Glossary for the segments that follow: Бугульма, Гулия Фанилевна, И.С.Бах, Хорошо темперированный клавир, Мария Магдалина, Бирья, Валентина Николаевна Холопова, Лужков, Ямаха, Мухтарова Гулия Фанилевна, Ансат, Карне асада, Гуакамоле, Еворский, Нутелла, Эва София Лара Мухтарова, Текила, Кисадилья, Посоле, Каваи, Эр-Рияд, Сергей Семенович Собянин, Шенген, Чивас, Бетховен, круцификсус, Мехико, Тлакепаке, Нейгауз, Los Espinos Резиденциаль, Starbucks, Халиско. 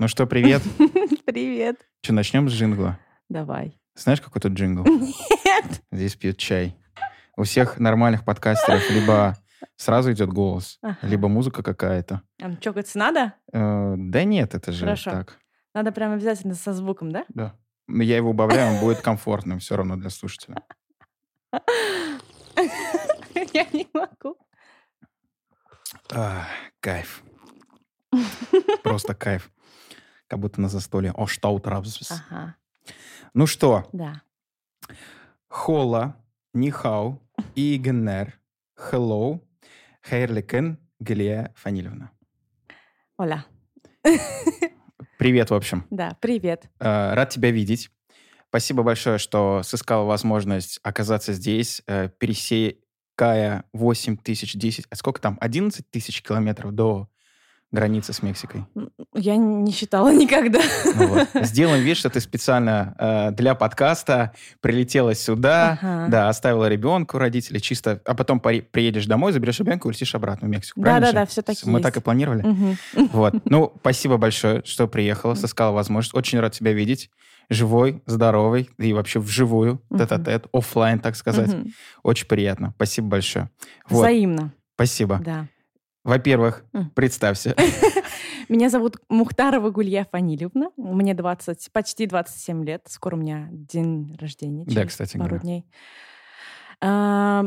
Ну что, привет. Привет. Что, начнем с джингла? Давай. Знаешь, какой тут джингл? Нет. Здесь пьют чай. У всех нормальных подкастеров либо сразу идет голос, либо музыка какая-то. А чокаться надо? Да нет, это же хорошо. Так. Надо прям обязательно со звуком, да? Да. Но я его убавляю, он будет комфортным все равно для слушателя. Я не могу. Кайф. Просто кайф. Как будто на застолье. О, что утра. Ага. Ну что? Да. Хола, нихау, игнер, хеллоу, хейрликен, Гулия Фанилевна. Оля. Привет, в общем. Да, привет. Рад тебя видеть. Спасибо большое, что сыскала возможность оказаться здесь, пересекая 8 тысяч, 10... А сколько там? 11 тысяч километров до границы с Мексикой. Я не считала никогда. Ну вот. Сделаем вид, что ты специально для подкаста прилетела сюда, да, оставила ребенка у родителей чисто, а потом приедешь домой, заберешь ребенка и улетишь обратно в Мексику. Да-да-да, все так и есть. Мы так и планировали. Угу. Вот. Ну, спасибо большое, что приехала, сыскала возможность. Очень рад тебя видеть. Живой, здоровый, и вообще вживую, тет-а-тет, офлайн, так сказать. Очень приятно. Спасибо большое. Вот. Взаимно. Спасибо. Да. Во-первых, представься. Меня зовут Мухтарова Гулия Фанилевна. Мне почти 27 лет. Скоро у меня день рождения. Да, кстати, пару дней. Я,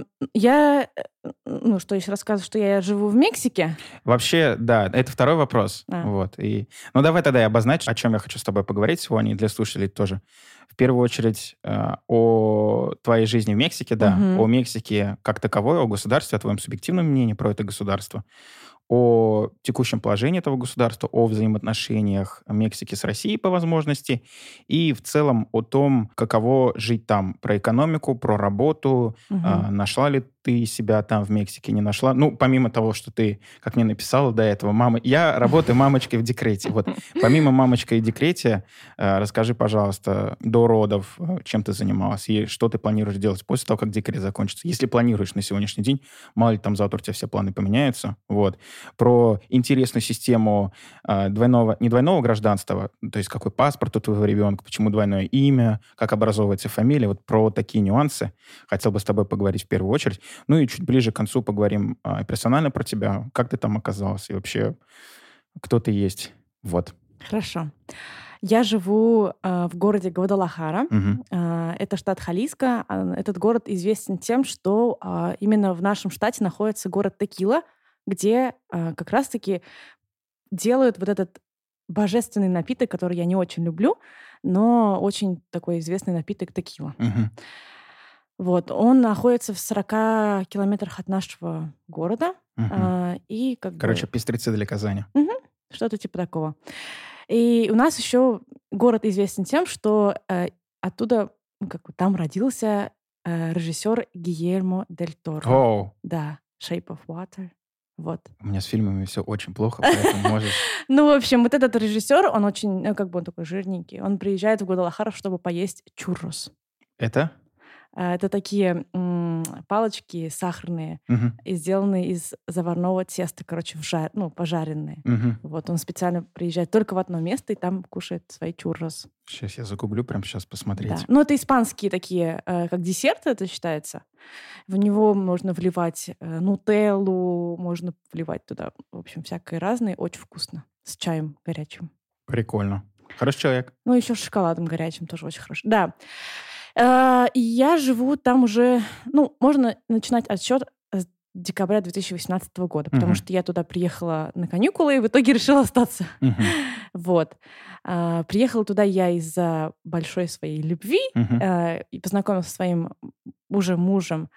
ну что, еще рассказываю, что я живу в Мексике? Вообще, да, это второй вопрос. Вот, и, ну давай тогда я обозначу, о чем я хочу с тобой поговорить сегодня, и для слушателей тоже. В первую очередь о твоей жизни в Мексике, да, о Мексике как таковой, о государстве, о твоем субъективном мнении про это государство, о текущем положении этого государства, о взаимоотношениях Мексики с Россией по возможности и в целом о том, каково жить там, про экономику, про работу, нашла ли ты себя там в Мексике, не нашла. Ну, помимо того, что ты, как мне написала до этого, мама... Я работаю мамочкой в декрете. Вот, помимо мамочкой и декрете, расскажи, пожалуйста, до родов, чем ты занималась и что ты планируешь делать после того, как декрет закончится. Если планируешь на сегодняшний день, мало ли там завтра у тебя все планы поменяются. Вот. Про интересную систему не двойного гражданства, то есть какой паспорт у твоего ребенка, почему двойное имя, как образовывается фамилия, вот про такие нюансы хотел бы с тобой поговорить в первую очередь. Ну и чуть ближе к концу поговорим персонально про тебя, как ты там оказалась и вообще кто ты есть. Вот. Хорошо. Я живу в городе Гвадалахара. Это штат Халиско. Этот город известен тем, что именно в нашем штате находится город Текила, где как раз-таки делают вот этот божественный напиток, который я не очень люблю, но очень такой известный напиток текила. Вот. Он находится в 40 километрах от нашего города. И как короче, пестрится для Казани. Что-то типа такого. И у нас еще город известен тем, что оттуда, там родился режиссер Гильермо Дель Торо. Да, Shape of Water. Вот. У меня с фильмами все очень плохо, поэтому можешь... Ну, в общем, вот этот режиссер, он очень, он такой жирненький, он приезжает в Гвадалахару, чтобы поесть чуррос. Это? Это такие палочки сахарные, сделанные из заварного теста, пожаренные. Вот, он специально приезжает только в одно место и там кушает свои чуррос. Сейчас я загуглю, прямо сейчас посмотреть. Да. Ну, это испанские такие, как десерты это считается. В него можно вливать нутеллу, можно вливать туда, в общем, всякое разное. Очень вкусно. С чаем горячим. Прикольно. Хороший человек. Ну, еще с шоколадом горячим тоже очень хорошо. Да. И я живу там уже... Ну, можно начинать отсчет с декабря 2018 года, потому что я туда приехала на каникулы и в итоге решила остаться. Вот. Приехала туда я из-за большой своей любви и познакомилась со своим уже мужем.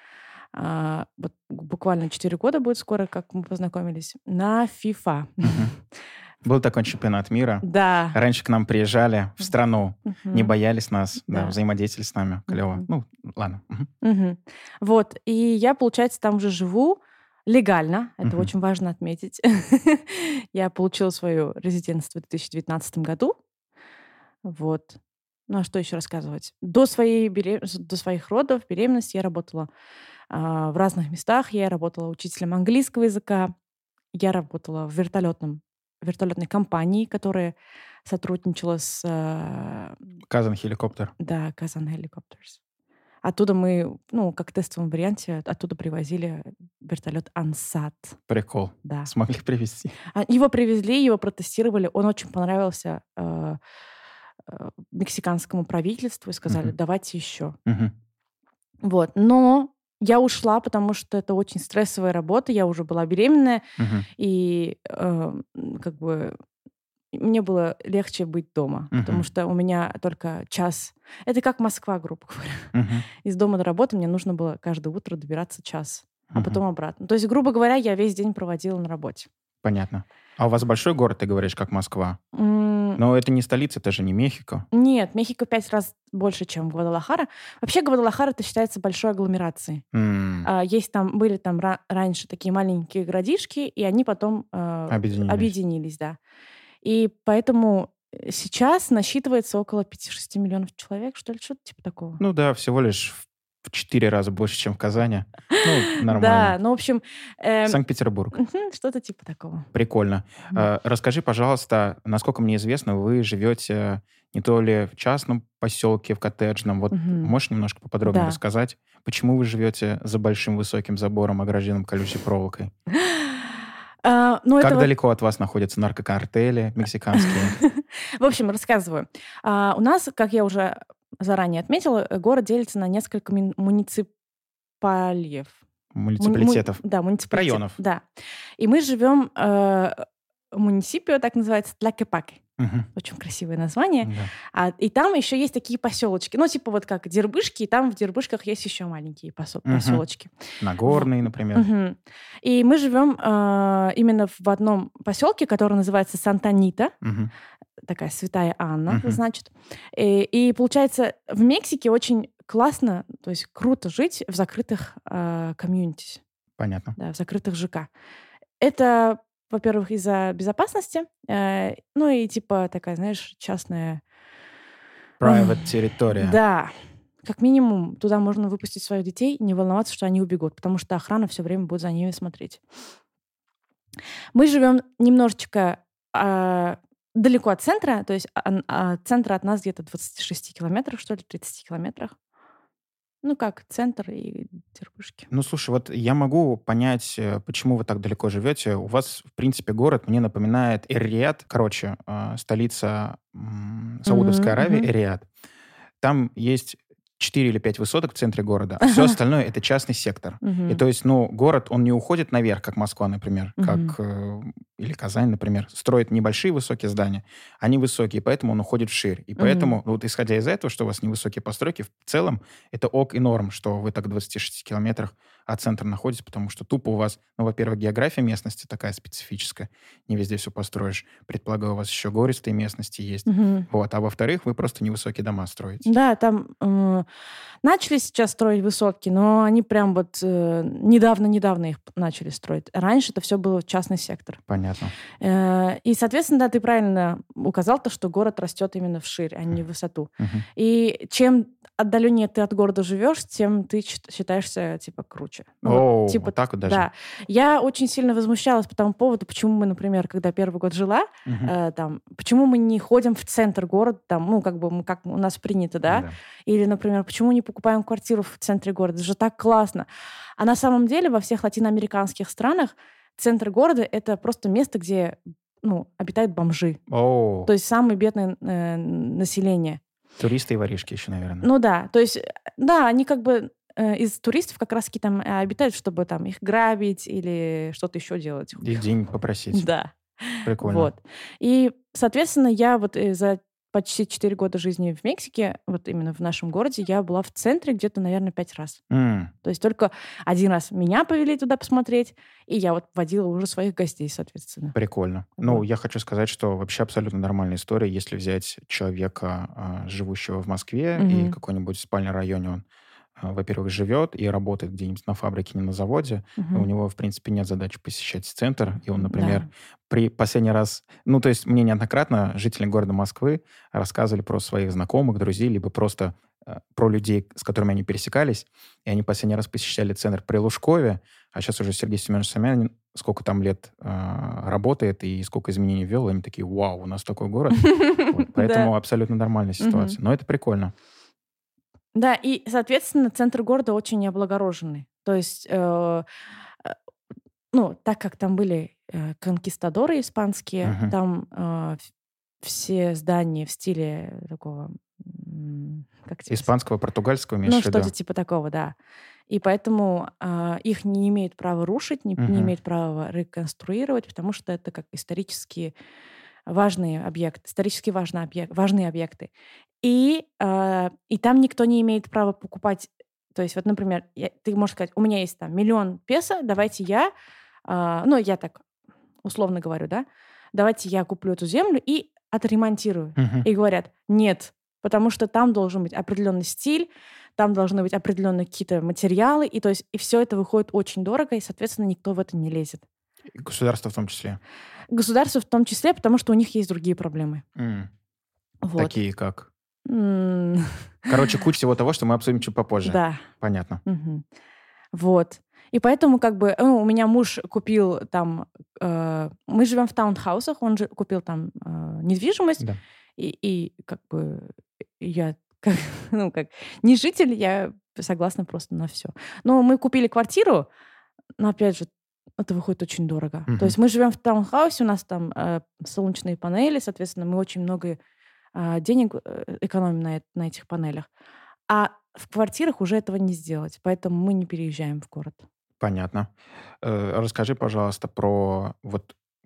Вот буквально 4 года будет скоро, как мы познакомились, на FIFA. Был такой чемпионат мира. Да. Раньше к нам приезжали в страну, не боялись нас, да, взаимодействовали с нами. Клево. Ну, ладно. Вот. И я, получается, там уже живу легально. Это очень важно отметить. Я получила свою резидентство в 2019 году. Вот. Ну, а что еще рассказывать? До своих родов, беременности я работала в разных местах. Я работала учителем английского языка. Я работала в вертолетной компании, которая сотрудничала с... Kazan Helicopters. Да, Kazan Helicopters. Оттуда мы, ну, как тестовом варианте, оттуда привозили вертолет Ансат. Прикол. Да. Смогли привезти. Его привезли, его протестировали. Он очень понравился мексиканскому правительству и сказали, давайте еще. Вот. Но я ушла, потому что это очень стрессовая работа. Я уже была беременная. И как бы... Мне было легче быть дома, потому что у меня только час. Это как Москва, грубо говоря. Из дома до работы мне нужно было каждое утро добираться час, а потом обратно. То есть, грубо говоря, я весь день проводила на работе. Понятно. А у вас большой город, ты говоришь, как Москва? Но это не столица, это же не Мехико. Нет, Мехико 5 раз больше, чем Гвадалахара. Вообще Гвадалахара это считается большой агломерацией. Есть там, были там раньше такие маленькие городишки, и они потом объединились, да. И поэтому сейчас насчитывается около 5-6 миллионов человек, что ли, что-то типа такого. Ну да, всего лишь в 4 раза больше, чем в Казани. Ну, нормально. Да, ну, в общем... Санкт-Петербург. Что-то типа такого. Прикольно. Расскажи, пожалуйста, насколько мне известно, вы живете не то ли в частном поселке, в коттеджном. Вот можешь немножко поподробнее рассказать, почему вы живете за большим высоким забором, огражденным колючей проволокой? Как далеко от вас находятся наркокартели мексиканские? В общем, рассказываю. У нас, как я уже заранее отметила, город делится на несколько муниципалиев. Муниципалитетов. Да, муниципалитетов. Районов. Да. И мы живем в муниципио, так называется, Тлакепаке. Очень красивое название. И там еще есть такие поселочки. Ну, типа вот как Дербышки, и там в Дербышках есть еще маленькие поселочки. Нагорные, например. И мы живем именно в одном поселке, который называется Санта-Нита. Такая Святая Анна, значит. И получается, в Мексике очень классно, то есть круто жить в закрытых комьюнити. Понятно. Да, в закрытых ЖК. Это... Во-первых, из-за безопасности, ну и типа такая, знаешь, частная... Private территория. Да. Как минимум, туда можно выпустить своих детей и не волноваться, что они убегут, потому что охрана все время будет за ними смотреть. Мы живем немножечко далеко от центра, то есть от центра от нас где-то 26 километрах, что ли, 30 километрах. Ну, как центр и Дербышки. Ну, слушай, вот я могу понять, почему вы так далеко живете. У вас, в принципе, город мне напоминает Эр-Рияд. Короче, столица Саудовской Аравии, Эр-Рияд. Там есть 4 или 5 высоток в центре города, а все остальное это частный сектор. И то есть, ну, город, он не уходит наверх, как Москва, например, как, или Казань, например, строит небольшие высокие здания, они высокие, поэтому он уходит вширь. И поэтому, вот исходя из этого, что у вас невысокие постройки, в целом это ок и норм, что вы так в 26 километрах от центра находитесь, потому что тупо у вас, ну, во-первых, география местности такая специфическая, не везде все построишь. Предполагаю, у вас еще гористые местности есть. Вот. А во-вторых, вы просто невысокие дома строите. Да, там... Начали сейчас строить высотки, но они прям вот недавно их начали строить. Раньше это все было частный сектор. Понятно. И, соответственно, да, ты правильно указал то, что город растет именно вширь, а не в высоту. И чем отдаленнее ты от города живешь, тем ты считаешься, типа, круче. О, типа, вот так вот даже? Да. Я очень сильно возмущалась по тому поводу, почему мы, например, когда первый год жила, там, почему мы не ходим в центр города, там, ну, как бы, мы, как у нас принято, да? Или, например, почему не покупаем квартиру в центре города? Это же так классно. А на самом деле во всех латиноамериканских странах центр города – это просто место, где, ну, обитают бомжи. То есть самое бедное население. Туристы и воришки еще, наверное. Ну да. То есть, да, они как бы из туристов как раз-таки там обитают, чтобы там их грабить или что-то еще делать. Их денег попросить. Да. Прикольно. Вот. И, соответственно, я вот за почти 4 года жизни в Мексике, вот именно в нашем городе, я была в центре где-то, наверное, 5 раз. То есть только 1 раз меня повели туда посмотреть, и я вот водила уже своих гостей, соответственно. Прикольно. Вот. Ну, я хочу сказать, что вообще абсолютно нормальная история, если взять человека, живущего в Москве, и какой-нибудь спальный район, он, во-первых, живет и работает где-нибудь на фабрике, не на заводе. У него, в принципе, нет задачи посещать центр. И он, например, при последний раз... Ну, то есть мне неоднократно жители города Москвы рассказывали про своих знакомых, друзей, либо просто про людей, с которыми они пересекались. И они последний раз посещали центр при Лужкове. А сейчас уже Сергей Семенович Собянин сколько там лет работает и сколько изменений ввел, они такие, вау, у нас такой город. Поэтому абсолютно нормальная ситуация. Но это прикольно. Да, и, соответственно, центр города очень облагороженный. То есть, так как там были конкистадоры испанские, там все здания в стиле такого... Испанского, португальского, имеешь в виду? Ну, что-то типа такого, да. И поэтому их не имеют права рушить, не имеют права реконструировать, потому что это как исторически важные объекты. Важные объекты. И там никто не имеет права покупать. То есть, вот, например, ты можешь сказать, у меня есть там 1 000 000 песо, давайте я так условно говорю, да, давайте я куплю эту землю и отремонтирую. И говорят, нет, потому что там должен быть определенный стиль, там должны быть определенные какие-то материалы, и то есть и все это выходит очень дорого, и, соответственно, никто в это не лезет. И государство в том числе? Государство в том числе, потому что у них есть другие проблемы. Вот. Такие как? Короче, куча всего того, что мы обсудим чуть попозже. Да. Понятно. Вот. И поэтому у меня муж купил там... мы живем в таунхаусах, он же купил там недвижимость. Да. Я не житель, я согласна просто на все. Но мы купили квартиру, но, опять же, это выходит очень дорого. То есть мы живем в таунхаусе, у нас там солнечные панели, соответственно, мы очень много денег экономим на этих панелях. А в квартирах уже этого не сделать, поэтому мы не переезжаем в город. Понятно. Расскажи, пожалуйста, про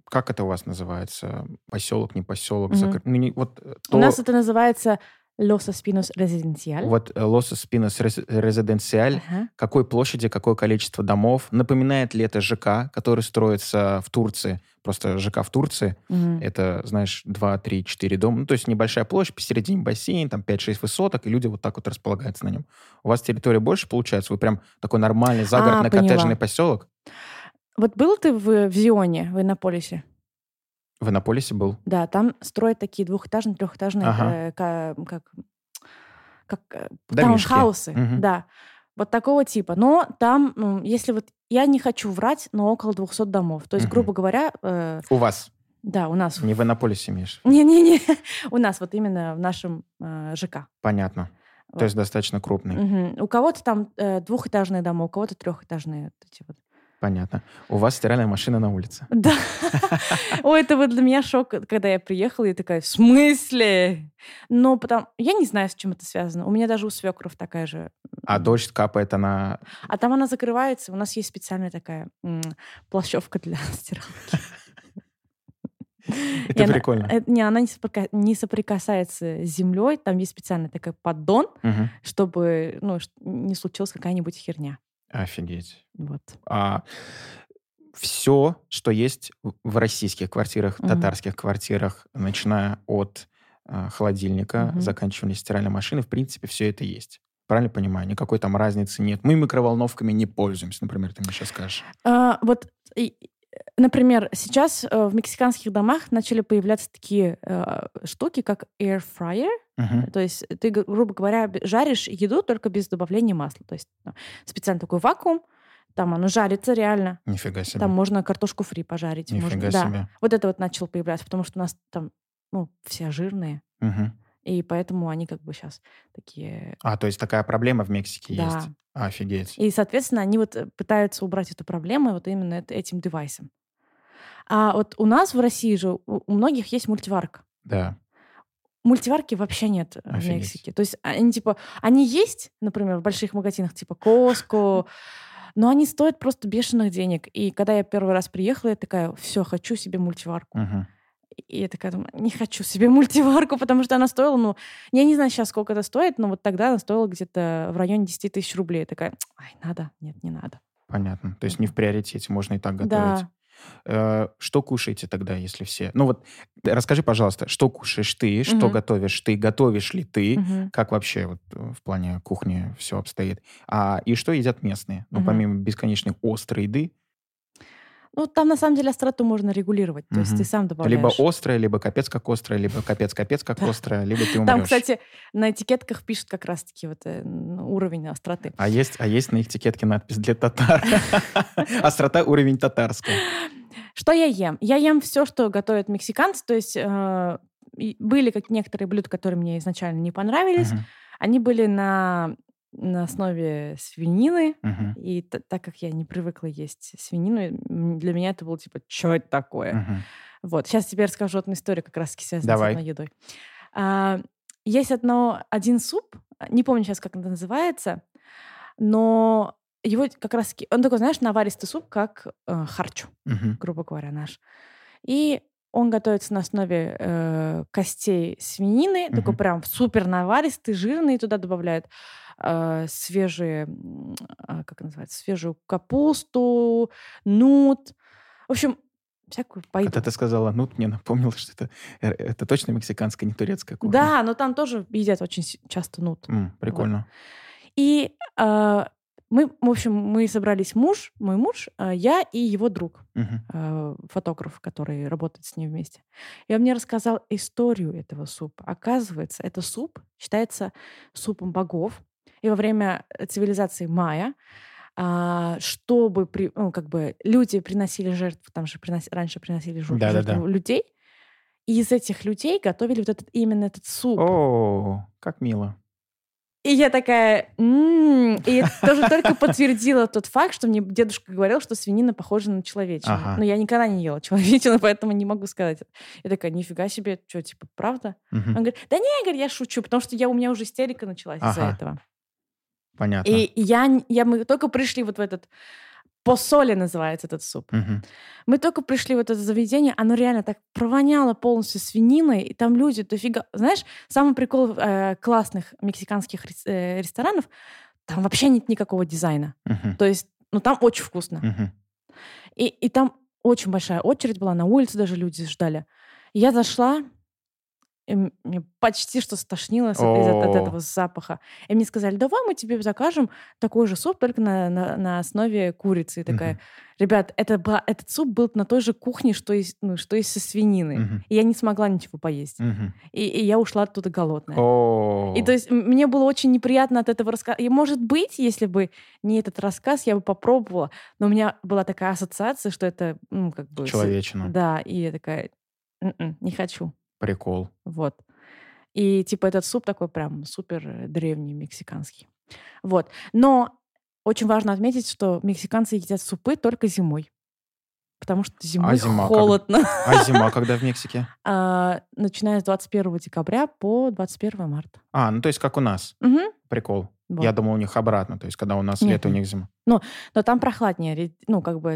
как это у вас называется? Поселок, не поселок? У нас это называется Los Espinos Резиденциаль. Вот Los Espinos Резиденциаль. Какой площади, какое количество домов? Напоминает ли это ЖК, который строится в Турции? Просто ЖК в Турции. Это, знаешь, 2, 3, 4 дома. Ну, то есть небольшая площадь, посередине бассейн, там 5-6 высоток, и люди вот так вот располагаются на нем. У вас территория больше получается? Вы прям такой нормальный загородный коттеджный поселок? Вот был ты в Зионе, в Иннополисе? В Иннополисе был. Да, там строят такие 2-этажные, 3-этажные таунхаусы. Да, вот такого типа. Но там, если я не хочу врать, но около 200 домов. То есть, грубо говоря... У вас? Да, у нас. Не в Иннополисе, Миш? Не-не-не, у нас именно в нашем ЖК. Понятно. То есть достаточно крупный. У кого-то там 2-этажные дома, у кого-то 3-этажные. Понятно. У вас стиральная машина на улице. Да. Ой, это для меня шок, когда я приехала, и такая, в смысле? Но потом... Я не знаю, с чем это связано. У меня даже у свекров такая же... А дождь капает, она... А там она закрывается. У нас есть специальная такая плащевка для стиралки. Это прикольно. Она не соприкасается с землей. Там есть специальный такой поддон, чтобы не случилась какая-нибудь херня. Офигеть. Вот. Все, что есть в российских квартирах, татарских квартирах, начиная от холодильника, заканчивая стиральной машиной, в принципе, все это есть. Правильно понимаю? Никакой там разницы нет. Мы микроволновками не пользуемся, например, ты мне сейчас скажешь. Например, сейчас в мексиканских домах начали появляться такие штуки, как air fryer. То есть ты, грубо говоря, жаришь еду только без добавления масла. То есть специально такой вакуум, там оно жарится реально. Нифига себе. Там можно картошку фри пожарить. Нифига себе. Вот это начало появляться, потому что у нас там все жирные. И поэтому они сейчас такие... то есть такая проблема в Мексике есть? Офигеть. И, соответственно, они пытаются убрать эту проблему именно этим девайсом. А у нас в России же у многих есть мультиварка. Да. Мультиварки вообще нет. Офигеть. В Мексике. То есть они они есть, например, в больших магазинах типа Costco, но они стоят просто бешеных денег. И когда я первый раз приехала, я такая, все, хочу себе мультиварку. И я такая думаю, не хочу себе мультиварку, потому что она стоила, я не знаю сейчас, сколько это стоит, но тогда она стоила где-то в районе 10 тысяч рублей. Я такая, надо? Нет, не надо. Понятно. То есть не в приоритете, можно и так готовить. Да. Что кушаете тогда, если все? Расскажи, пожалуйста, что кушаешь ты, что готовишь ты, готовишь ли ты, как вообще в плане кухни все обстоит, и что едят местные, помимо бесконечной острой еды? Ну, там, на самом деле, остроту можно регулировать. То есть ты сам добавляешь. Либо острое, либо капец как острое, либо капец-капец как острое, либо ты умрешь. Там, кстати, на этикетках пишут как раз-таки вот уровень остроты. А есть на их этикетке надпись для татар. Острота уровень татарского. Что я ем? Я ем все, что готовят мексиканцы. То есть были как некоторые блюда, которые мне изначально не понравились. Они были на основе свинины, и так как я не привыкла есть свинину, для меня это было типа, что это такое? Вот. Сейчас тебе расскажу одну историю, как раз-таки связанную с одной едой. Есть один суп, не помню сейчас, как это называется, но его как раз-таки... Он такой, знаешь, наваристый суп, как харчо, грубо говоря, наш. И он готовится на основе костей свинины, такой прям супер наваристый, жирный, туда добавляют свежую капусту, нут. В общем, всякую пайду. Когда ты сказала нут, мне напомнило, что это точно мексиканская, не турецкая кухня. Да, но там тоже едят очень часто нут. Прикольно. Вот. И мы собрались мой муж, я и его друг, фотограф, который работает с ним вместе. И он мне рассказал историю этого супа. Оказывается, этот суп считается супом богов. И во время цивилизации майя, чтобы люди приносили жертву, там же раньше приносили жертву людей, и из этих людей готовили именно этот суп. О, как мило. И я такая... И это тоже только подтвердило тот факт, что мне дедушка говорил, что свинина похожа на человечину. Ага. Но я никогда не ела человечину, поэтому не могу сказать. Я такая, нифига себе, что, типа, правда? Он говорит, да не, я шучу, потому что у меня уже истерика началась из-за этого. Понятно. И мы только пришли вот в этот... Посоле называется этот суп. Мы только пришли в это заведение, оно реально так провоняло полностью свининой, и там люди дофига... Знаешь, самый прикол классных мексиканских ресторанов, там вообще нет никакого дизайна. То есть, там очень вкусно. И там очень большая очередь была, на улице даже люди ждали. Я зашла, и мне почти что стошнило от этого запаха. И мне сказали, давай мы тебе закажем такой же суп, только на основе курицы. И такая, ребят, этот суп был на той же кухне, что и со свининой. И я не смогла ничего поесть. И я ушла оттуда голодная. И то есть мне было очень неприятно от этого рассказа. И может быть, если бы не этот рассказ, я бы попробовала. Но у меня была такая ассоциация, что это человечина. Да, и я такая, не хочу. Прикол. Вот. И этот суп такой прям супер древний мексиканский. Вот. Но очень важно отметить, что мексиканцы едят супы только зимой. Потому что зимой холодно. А зима когда в Мексике? Начиная с 21 декабря по 21 марта. То есть как у нас. Прикол. Вот. Я думал, у них обратно. То есть когда у нас лето, у них зима. Но там прохладнее.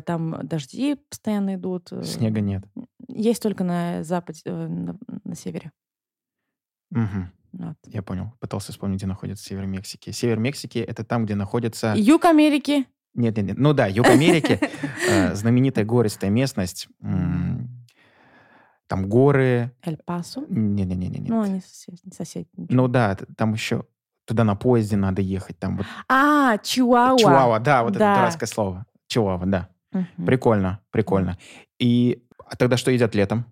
Там дожди постоянно идут. Снега нет. Есть только на западе, на севере. Вот. Я понял. Пытался вспомнить, где находится север Мексики. Север Мексики — это там, где находится... Юг Америки. Нет. Ну да, Юг Америки. Знаменитая гористая местность. Там горы... Эль-Пасо? Не. Ну, они соседние. Ну да, там еще... Туда на поезде надо ехать. Там вот. Чиуауа. Чиуауа, да, это дурацкое слово. Чиуауа, да. Прикольно. И тогда что едят летом?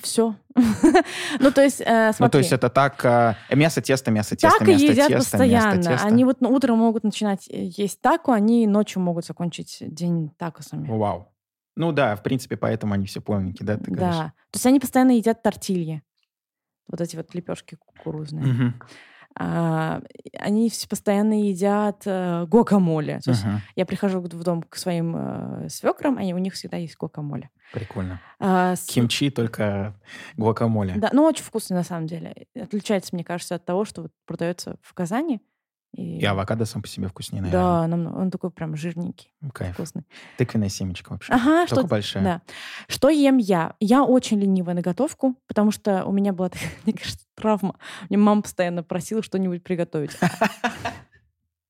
Все. Смотри. Это так... Мясо-тесто, тако едят постоянно. Они утром могут начинать есть тако, они ночью могут закончить день такосами. Вау. Ну да, в принципе, поэтому они все плавненькие, да? Да. То есть они постоянно едят тортильи. Вот эти лепешки кукурузные. Они все постоянно едят гуакамоле. То есть я прихожу в дом к своим свекрам, у них всегда есть гуакамоле. Прикольно. Кимчи, только гуакамоле. Да, очень вкусно на самом деле. Отличается, мне кажется, от того, что продается в Казани. И авокадо сам по себе вкуснее, наверное. Да, он такой прям жирненький. Кайф. Вкусный. Тыквенная семечка вообще. Ага. Только большая. Да. Что ем я? Я очень ленивая на готовку, потому что у меня была такая, мне кажется, травма. Мне мама постоянно просила что-нибудь приготовить.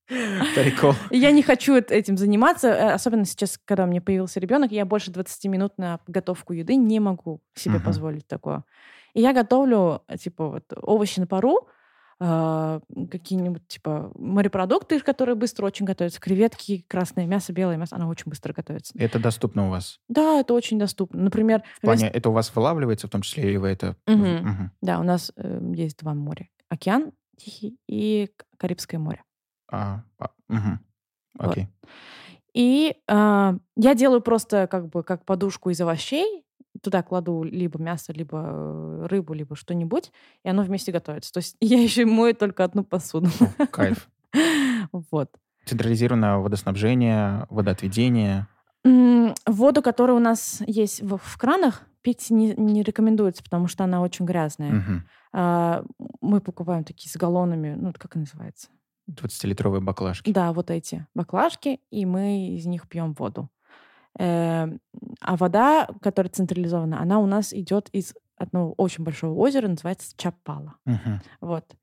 Прикол. Я не хочу этим заниматься. Особенно сейчас, когда у меня появился ребенок, я больше 20 минут на подготовку еды не могу себе позволить такое. И я готовлю овощи на пару, какие-нибудь типа морепродукты, которые быстро очень готовятся, креветки, красное мясо, белое мясо, оно очень быстро готовится. Это доступно у вас? Да, это очень доступно. Например... Это у вас вылавливается в том числе, или вы это... Угу. Да, у нас есть два моря. Океан Тихий и Карибское море. Окей. Вот. И я делаю просто как бы как подушку из овощей. Туда кладу либо мясо, либо рыбу, либо что-нибудь, и оно вместе готовится. То есть я еще мою только одну посуду. О, кайф. Вот. Централизированное водоснабжение, водоотведение. Воду, которая у нас есть в кранах, пить не рекомендуется, потому что она очень грязная. Угу. Мы покупаем такие с галлонами, как называется? 20-литровые баклажки. Да, вот эти баклажки, и мы из них пьем воду. А вода, которая централизована, она у нас идет из одного очень большого озера, называется Чапала. Uh-huh. Вот.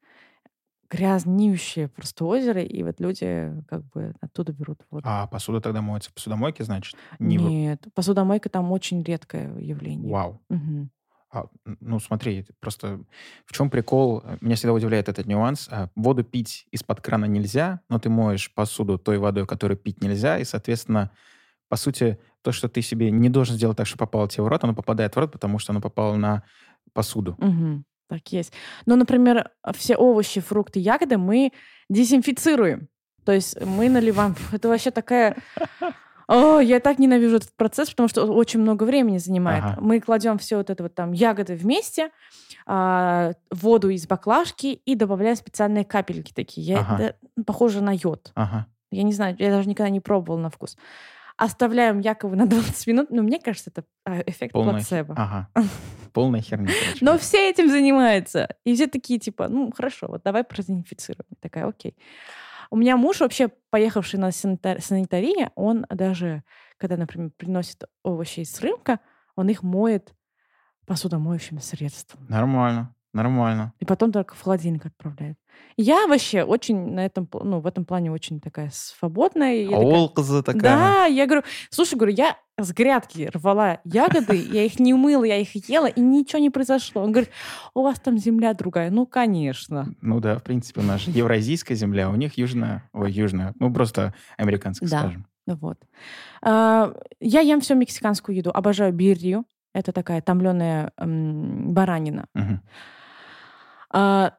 Грязнющее просто озеро, и вот люди как бы оттуда берут воду. А посуда тогда моется в посудомойке, значит? Нет, посудомойка там очень редкое явление. Вау. Uh-huh. Смотри, просто в чем прикол? Меня всегда удивляет этот нюанс. Воду пить из-под крана нельзя, но ты моешь посуду той водой, которую пить нельзя, и, соответственно, по сути, то, что ты себе не должен сделать так, что попало тебе в рот, оно попадает в рот, потому что оно попало на посуду. Угу, так есть. Например, все овощи, фрукты, ягоды мы дезинфицируем. То есть мы наливаем... Это вообще такая... я так ненавижу этот процесс, потому что очень много времени занимает. Ага. Мы кладем все ягоды вместе, воду из баклажки и добавляем специальные капельки такие. Ага. Это похоже на йод. Ага. Я не знаю, я даже никогда не пробовала на вкус. Оставляем якобы на 20 минут. Мне кажется, это эффект плацебо. Ага. Полная херня. Но все этим занимаются. И все такие, хорошо, давай продезинфицируем. Такая, окей. У меня муж, вообще поехавший на санитарии, он даже, когда, например, приносит овощи из рынка, он их моет посудомоющим средством. Нормально. И потом только в холодильник отправляет. Я вообще очень в этом плане очень такая свободная. Олкоза такая. Да, я говорю, я с грядки рвала ягоды, я их не мыла, я их ела, и ничего не произошло. Он говорит, у вас там земля другая. Конечно. Да, в принципе, у нас евразийская земля, у них южная, просто американская, да, скажем. Да, вот. Я ем всю мексиканскую еду, обожаю бирью. Это такая томленая баранина. Угу.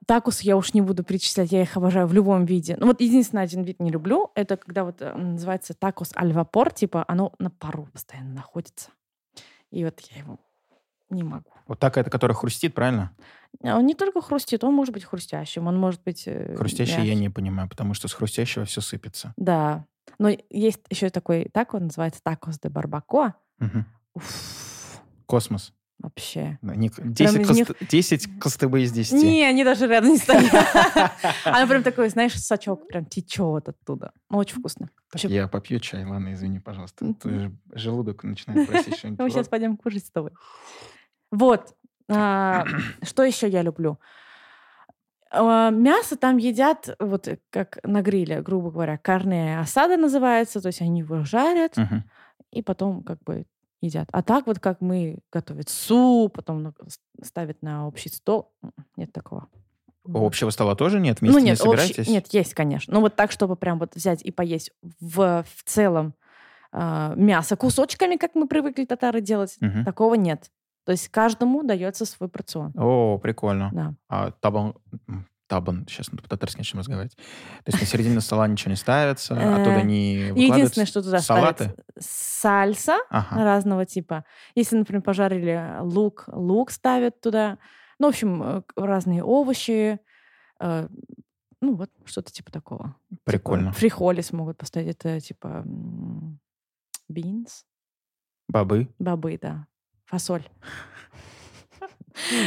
Такусы я уж не буду перечислять, я их обожаю в любом виде. Единственный один вид не люблю, это когда называется такос аль вапор, оно на пару постоянно находится. И я его не могу. Вот так это, который хрустит, правильно? Он не только хрустит, он может быть хрустящим, он может быть... Хрустящий мягкий. Я не понимаю, потому что с хрустящего все сыпется. Да. Но есть еще такой тако, называется такос де барбакоа. Угу. Космос. Вообще. 10 костыбы из 10. Не, они даже рядом не стоят. Она прям такой, знаешь, сачок прям течет оттуда. Очень вкусно. Я попью чай, ладно, извини, пожалуйста. Желудок начинает просить что-нибудь. Мы сейчас пойдем кушать с тобой. Вот. Что еще я люблю? Мясо там едят, как на гриле, грубо говоря, карне асада называется, то есть они его жарят, и потом едят. А так как мы готовят суп, потом ставят на общий стол, нет такого. Общего стола тоже нет? Вместе не собираетесь? Нет, есть, конечно. Так, чтобы прям взять и поесть в целом мясо кусочками, как мы привыкли татары делать, такого нет. То есть каждому дается свой порцион. О, прикольно. Да. Табан, сейчас по-татарски начнем разговаривать. То есть на середину стола ничего не ставится, оттуда не выкладывается. Единственное, что туда ставится, сальса разного типа. Если, например, пожарили лук ставят туда. В общем, разные овощи. Что-то типа такого. Прикольно. Фрихолис могут поставить. Это типа бинс. Бобы, да. Фасоль.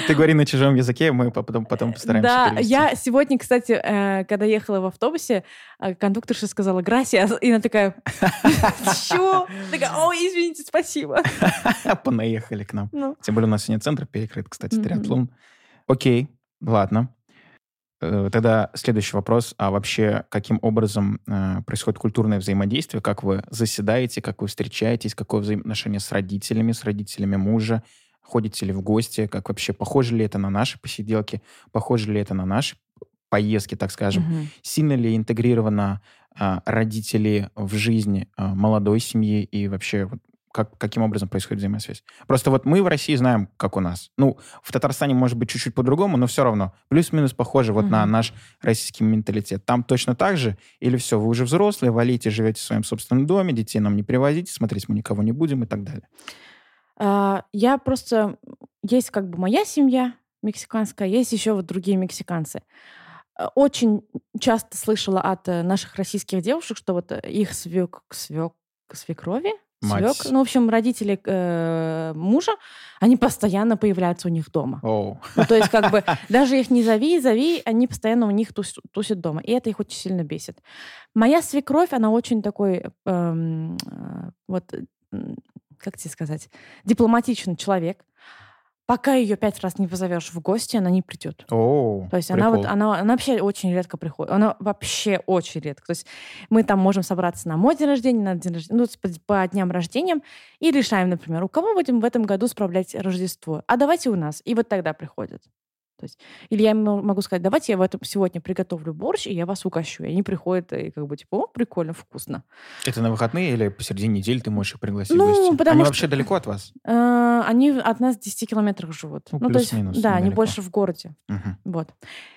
Ты говори на чужом языке, мы потом постараемся перевести. Да, я сегодня, кстати, когда ехала в автобусе, кондукторша сказала «грасиас», и она такая «чего?» Такая «ой, извините, спасибо». Понаехали к нам. Тем более у нас сегодня центр перекрыт, кстати, триатлон. Окей, ладно. Тогда следующий вопрос. А вообще, каким образом происходит культурное взаимодействие? Как вы заседаете, как вы встречаетесь, какое взаимоотношение с родителями мужа? Ходите ли в гости? Как вообще? Похоже ли это на наши посиделки? Похоже ли это на наши поездки, так скажем, сильно ли интегрированы родители в жизнь молодой семьи и вообще вот, каким образом происходит взаимосвязь? Просто вот мы в России знаем, как у нас. Ну, в Татарстане может быть чуть-чуть по-другому, но все равно. Плюс-минус похоже вот на наш российский менталитет. Там точно так же? Или все, вы уже взрослые, валите, живете в своем собственном доме, детей нам не привозите, смотреть мы никого не будем и так далее? Я просто... Есть как бы моя семья мексиканская, есть еще вот другие мексиканцы. Очень часто слышала от наших российских девушек, что вот их свекрови, ну, в общем, родители мужа, они постоянно появляются у них дома. Ну, то есть, как бы, даже их не зови, они постоянно у них тусят дома. И это их очень сильно бесит. Моя свекровь, она очень такой, как тебе сказать, дипломатичный человек. Пока ее 5 раз не позовешь в гости, она не придет. То есть она вообще очень редко приходит. Она вообще очень редко. То есть мы там можем собраться на мой день рождения, на день рождения, ну, по дням рождения, и решаем, например, у кого будем в этом году справлять Рождество. А давайте у нас. И вот тогда приходят. То есть, или я могу сказать, давайте я сегодня приготовлю борщ, и я вас угощу. И они приходят, и как бы типа, о, прикольно, вкусно. Это на выходные или посередине недели ты можешь их пригласить в гости? Они вообще далеко от вас? Они от нас в 10 километрах живут. Ну, плюс-минус. Да, они больше в городе. Вот.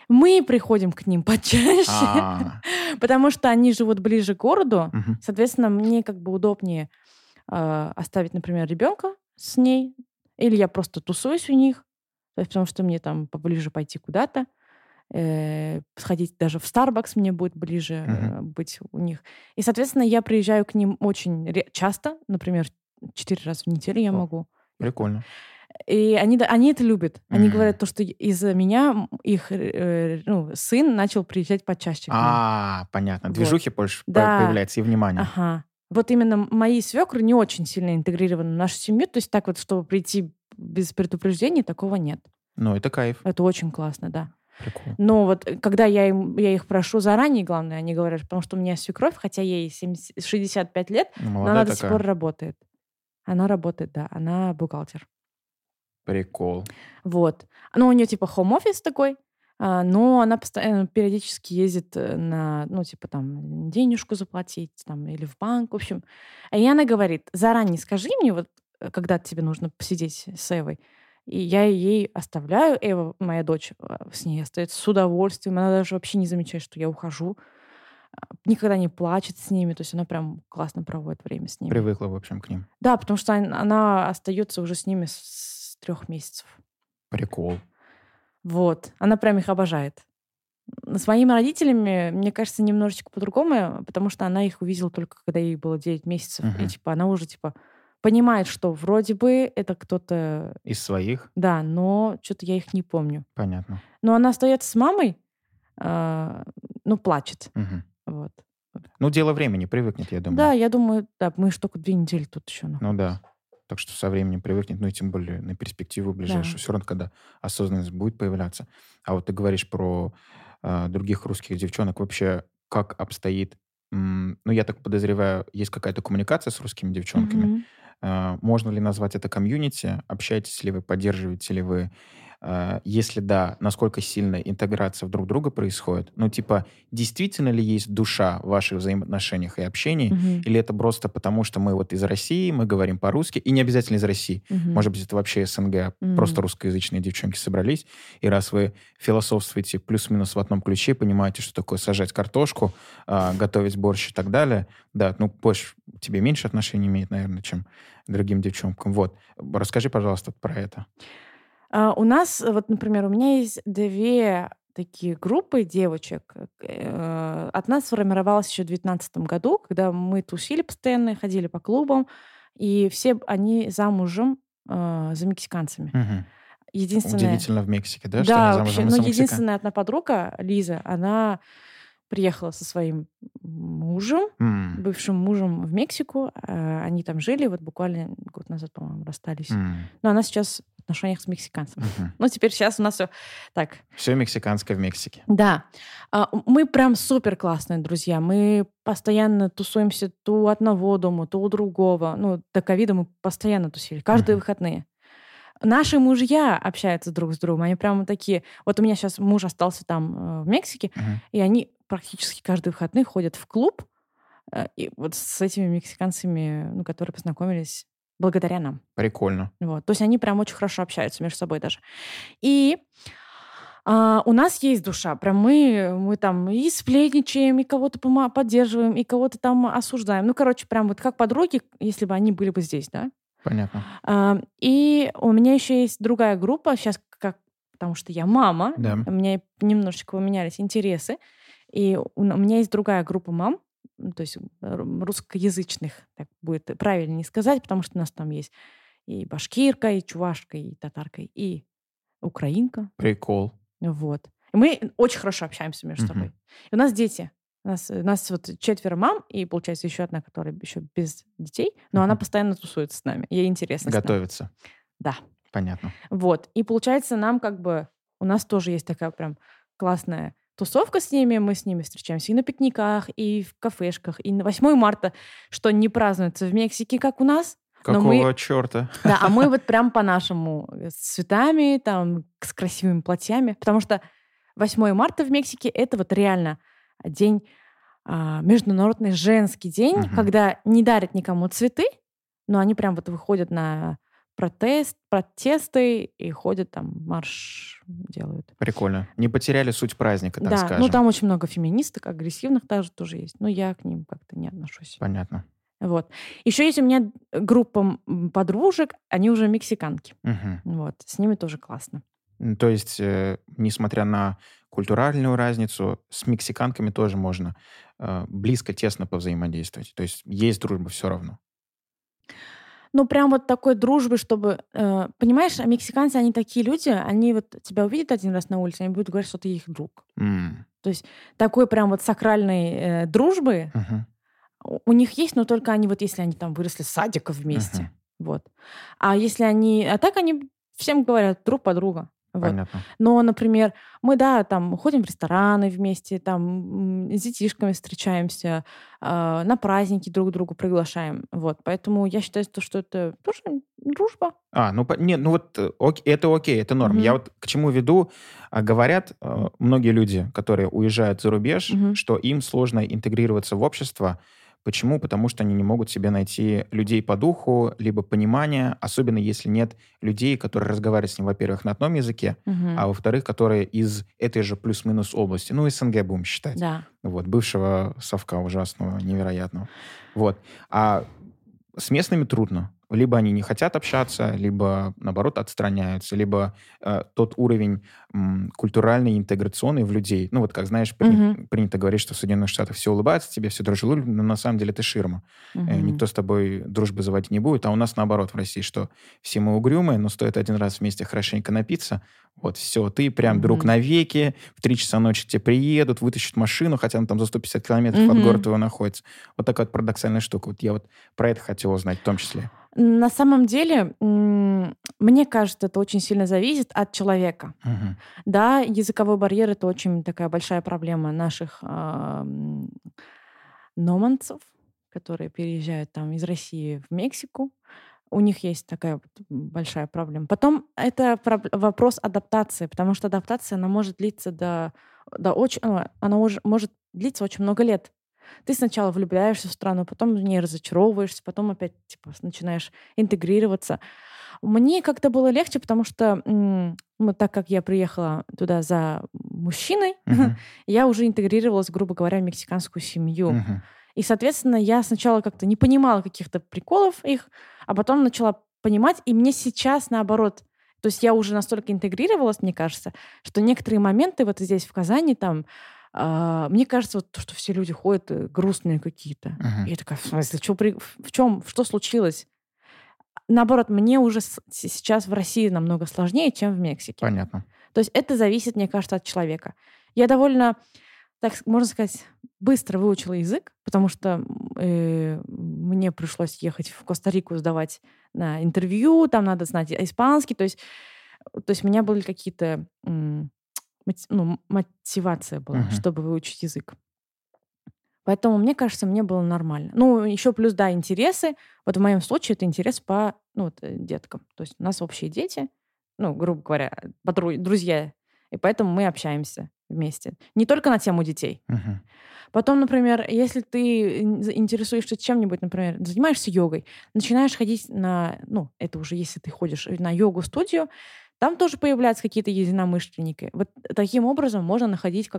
Мы приходим к ним почаще, потому что они живут ближе к городу. Соответственно, мне как бы удобнее оставить, например, ребенка с ней, или я просто тусуюсь у них, потому что мне там поближе пойти куда-то, сходить даже в Starbucks мне будет ближе быть у них. И, соответственно, я приезжаю к ним очень часто, например, 4 раза в неделю я могу. Прикольно. И они это любят. Они говорят, то, что из-за меня их сын начал приезжать почаще. Понятно. Движухи больше появляется и внимание. Вот именно мои свекры не очень сильно интегрированы в нашу семью. То есть так вот, чтобы прийти без предупреждений, такого нет. Ну, это кайф. Это очень классно, да. Прикольно. Но вот когда я их прошу заранее, главное, они говорят, потому что у меня свекровь, хотя ей 65 лет, но она до сих пор работает. Она работает, да. Она бухгалтер. Прикол. Вот. Ну, у нее типа home-офис такой, но она постоянно периодически ездит на, ну, типа там, денежку заплатить, там, или в банк, в общем. И она говорит, заранее скажи мне, вот, когда тебе нужно посидеть с Эвой. И я ей оставляю. Эва, моя дочь, с ней остается с удовольствием. Она даже вообще не замечает, что я ухожу. Никогда не плачет с ними. То есть она прям классно проводит время с ними. Привыкла, в общем, к ним. Да, потому что она остается уже с ними с 3 месяцев. Прикол. Вот. Она прям их обожает. С моими родителями, мне кажется, немножечко по-другому, потому что она их увидела только, когда ей было 9 месяцев. И типа она уже типа... Понимает, что вроде бы это кто-то... Из своих? Да, но что-то я их не помню. Понятно. Но она остается с мамой, плачет. Вот. Ну, дело времени, привыкнет, я думаю. Да, я думаю, да, мы же только 2 недели тут еще. Находимся. Ну да, так что со временем привыкнет, ну и тем более на перспективу ближайшую. Да. Все равно, когда осознанность будет появляться. А вот ты говоришь про других русских девчонок. Вообще, как обстоит... Ну, я так подозреваю, есть какая-то коммуникация с русскими девчонками. Можно ли назвать это комьюнити? Общаетесь ли вы, поддерживаете ли вы? Если да, насколько сильно интеграция в друг друга происходит? Ну, типа, действительно ли есть душа в ваших взаимоотношениях и общении? Или это просто потому, что мы вот из России, мы говорим по-русски, и не обязательно из России. Может быть, это вообще СНГ, просто русскоязычные девчонки собрались, и раз вы философствуете плюс-минус в одном ключе, понимаете, что такое сажать картошку, готовить борщ и так далее, да, ну, борщ тебе меньше отношений имеет, наверное, чем другим девчонкам. Вот. Расскажи, пожалуйста, про это. У нас, вот, например, у меня есть 2 такие группы девочек. От нас сформировалась еще в 2019 году, когда мы тусили постоянно, ходили по клубам, и все они замужем за мексиканцами. Удивительно в Мексике, да? Что они замужем вообще, но единственная одна подруга, Лиза, она приехала со своим мужем, бывшим мужем в Мексику. Они там жили, вот буквально год назад, по-моему, расстались. Но она сейчас... в отношениях с мексиканцем. Ну, теперь сейчас у нас все так. Все мексиканское в Мексике. Да. Мы прям супер классные друзья. Мы постоянно тусуемся то у одного дома, то у другого. Ну, до ковида мы постоянно тусили. Каждые выходные. Наши мужья общаются друг с другом. Они прямо такие... Вот у меня сейчас муж остался там в Мексике, и они практически каждые выходные ходят в клуб и вот с этими мексиканцами, ну, которые познакомились благодаря нам. Прикольно. Вот. То есть они прям очень хорошо общаются между собой даже. И... у нас есть душа. Прям мы там и сплетничаем, и кого-то поддерживаем, и кого-то там осуждаем. Ну, короче, прям вот как подруги, если бы они были бы здесь, да? Понятно. И у меня еще есть другая группа. Сейчас, потому что я мама, да. У меня немножечко поменялись интересы. И у меня есть другая группа мам, то есть русскоязычных, так будет правильнее сказать, потому что у нас там есть и башкирка, и чувашка, и татарка, и украинка. Прикол. Вот. И мы очень хорошо общаемся между собой. И у нас дети. У нас вот 4 мам, и, получается, еще одна, которая еще без детей, но она постоянно тусуется с нами. Ей интересно. Готовится. Да. Понятно. Вот. И, получается, нам как бы... У нас тоже есть такая прям классная тусовка с ними. Мы с ними встречаемся и на пикниках, и в кафешках, и на 8 марта, что не празднуется в Мексике, как у нас. Какого черта? Да, а мы вот прям по-нашему, с цветами, там, с красивыми платьями. Потому что 8 марта в Мексике — это вот реально день, международный женский день, когда не дарят никому цветы, но они прям вот выходят на протесты и ходят там, марш делают. Прикольно. Не потеряли суть праздника, так скажем. Да, ну там очень много феминисток, агрессивных даже тоже есть. Но я к ним как-то не отношусь. Понятно. Вот. Еще есть у меня группа подружек, они уже мексиканки. Вот. С ними тоже классно. То есть, несмотря на культуральную разницу, с мексиканками тоже можно близко, тесно повзаимодействовать. То есть, есть дружба все равно. Ну, прям вот такой дружбы, чтобы... понимаешь, мексиканцы, они такие люди, они вот тебя увидят один раз на улице, они будут говорить, что ты их друг. То есть, такой прям вот сакральной дружбы... У них есть, но только они вот, если они там выросли с садиков вместе, вот. А если они, а так они всем говорят друг по другу. Вот. Но, например, мы там ходим в рестораны вместе, там с детишками встречаемся, на праздники друг друга приглашаем, вот. Поэтому я считаю, что это тоже дружба. Это окей, это норм. Я вот к чему веду, говорят многие люди, которые уезжают за рубеж, что им сложно интегрироваться в общество. Почему? Потому что они не могут себе найти людей по духу, либо понимания, особенно если нет людей, которые разговаривают с ним, во-первых, на одном языке, а во-вторых, которые из этой же плюс-минус области. Ну, СНГ будем считать. Да. Вот, бывшего совка ужасного, невероятного. Вот. А с местными трудно. Либо они не хотят общаться, либо, наоборот, отстраняются, либо тот уровень культуральный, интеграционный в людей. Ну, вот как, знаешь, принято говорить, что в Соединенных Штатах все улыбаются тебе, все дружелюбно, но на самом деле это ширма. Никто с тобой дружбы заводить не будет. А у нас, наоборот, в России, что все мы угрюмые, но стоит один раз вместе хорошенько напиться, вот, все, ты прям друг навеки, в 3 часа ночи тебе приедут, вытащат машину, хотя она там за 150 километров от города твоего находится. Вот такая вот парадоксальная штука. Вот я вот про это хотел узнать в том числе. На самом деле, мне кажется, это очень сильно зависит от человека. Да, языковой барьер — это очень такая большая проблема наших номанцев, которые переезжают там из России в Мексику. У них есть такая большая проблема. Потом это вопрос адаптации, потому что адаптация, она может длиться очень много лет. Ты сначала влюбляешься в страну, потом в ней разочаровываешься, потом опять начинаешь интегрироваться. Мне как-то было легче, потому что так как я приехала туда за мужчиной, я уже интегрировалась, грубо говоря, в мексиканскую семью. И, соответственно, я сначала как-то не понимала каких-то приколов их, а потом начала понимать, и мне сейчас наоборот. То есть я уже настолько интегрировалась, мне кажется, что некоторые моменты вот здесь, в Казани, там, мне кажется, вот то, что все люди ходят грустные какие-то. Я такая, в смысле, что случилось? Наоборот, мне уже сейчас в России намного сложнее, чем в Мексике. Понятно. То есть это зависит, мне кажется, от человека. Я довольно, так можно сказать, быстро выучила язык, потому что мне пришлось ехать в Коста-Рику сдавать на интервью, там надо знать испанский. То есть у меня были какие-то... мотивация была, чтобы выучить язык. Поэтому, мне кажется, мне было нормально. Ну, еще плюс, да, интересы. Вот в моем случае это интерес по деткам. То есть у нас общие дети, грубо говоря, друзья. И поэтому мы общаемся вместе. Не только на тему детей. Uh-huh. Потом, например, если ты интересуешься чем-нибудь, например, занимаешься йогой, начинаешь ходить это уже если ты ходишь на йогу-студию, там тоже появляются какие-то единомышленники. Вот таким образом можно находить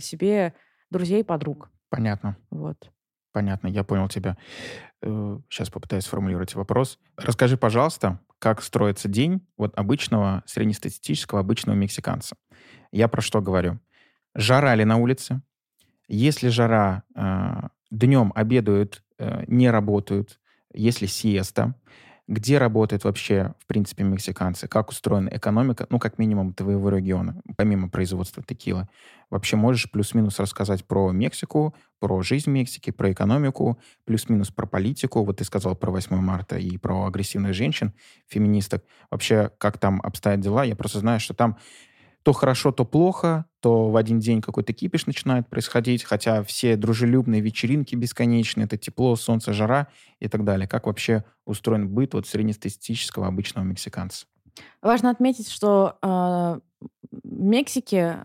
себе друзей и подруг. Понятно. Вот. Понятно, я понял тебя. Сейчас попытаюсь сформулировать вопрос. Расскажи, пожалуйста, как строится день обычного, среднестатистического, обычного мексиканца. Я про что говорю? Жара ли на улице? Если жара, днем обедают, не работают. Если сиеста. Где работают вообще, в принципе, мексиканцы? Как устроена экономика, как минимум, твоего региона, помимо производства текилы? Вообще можешь плюс-минус рассказать про Мексику, про жизнь в Мексике, про экономику, плюс-минус про политику. Вот ты сказал про 8 марта и про агрессивных женщин, феминисток. Вообще, как там обстоят дела? Я просто знаю, что там то хорошо, то плохо, то в один день какой-то кипиш начинает происходить, хотя все дружелюбные вечеринки бесконечные, это тепло, солнце, жара и так далее. Как вообще устроен быт среднестатистического обычного мексиканца? Важно отметить, что в Мексике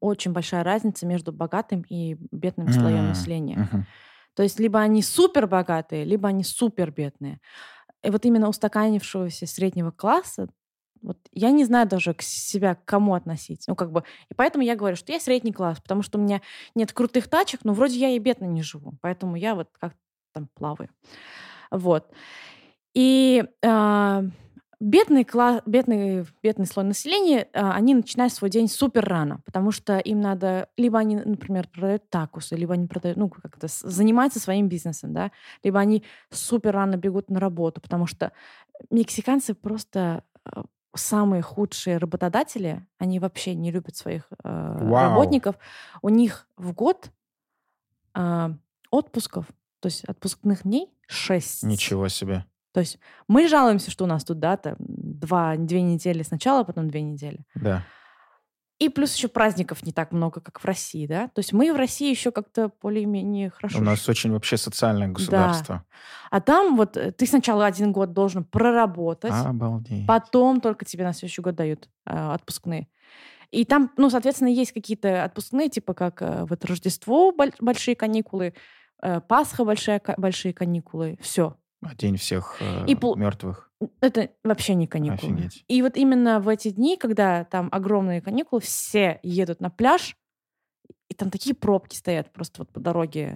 очень большая разница между богатым и бедным слоем населения. Uh-huh. То есть либо они супербогатые, либо они супербедные. И именно устаканившегося среднего класса я не знаю даже себя к кому относить. И поэтому я говорю, что я средний класс, потому что у меня нет крутых тачек, но вроде я и бедно не живу. Поэтому я как-то там плаваю. Вот. И бедный слой населения, они начинают свой день супер рано, потому что им надо... Либо они, например, продают такосы, либо они продают... занимаются своим бизнесом, да? Либо они супер рано бегут на работу, потому что мексиканцы просто... самые худшие работодатели, они вообще не любят своих работников. У них в год отпусков, то есть отпускных дней 6. Ничего себе. То есть мы жалуемся, что у нас тут дата 2-2 недели сначала, потом 2 недели. Да. И плюс еще праздников не так много, как в России, да? То есть мы в России еще как-то более-менее хорошо... У нас очень вообще социальное государство. Да. А там ты сначала 1 год должен проработать. Обалдеть. Потом только тебе на следующий год дают отпускные. И там, соответственно, есть какие-то отпускные, типа как Рождество, большие каникулы, Пасха, большие каникулы, все. День всех мертвых. Это вообще не каникулы. Офигеть. И именно в эти дни, когда там огромные каникулы, все едут на пляж, и там такие пробки стоят просто по дороге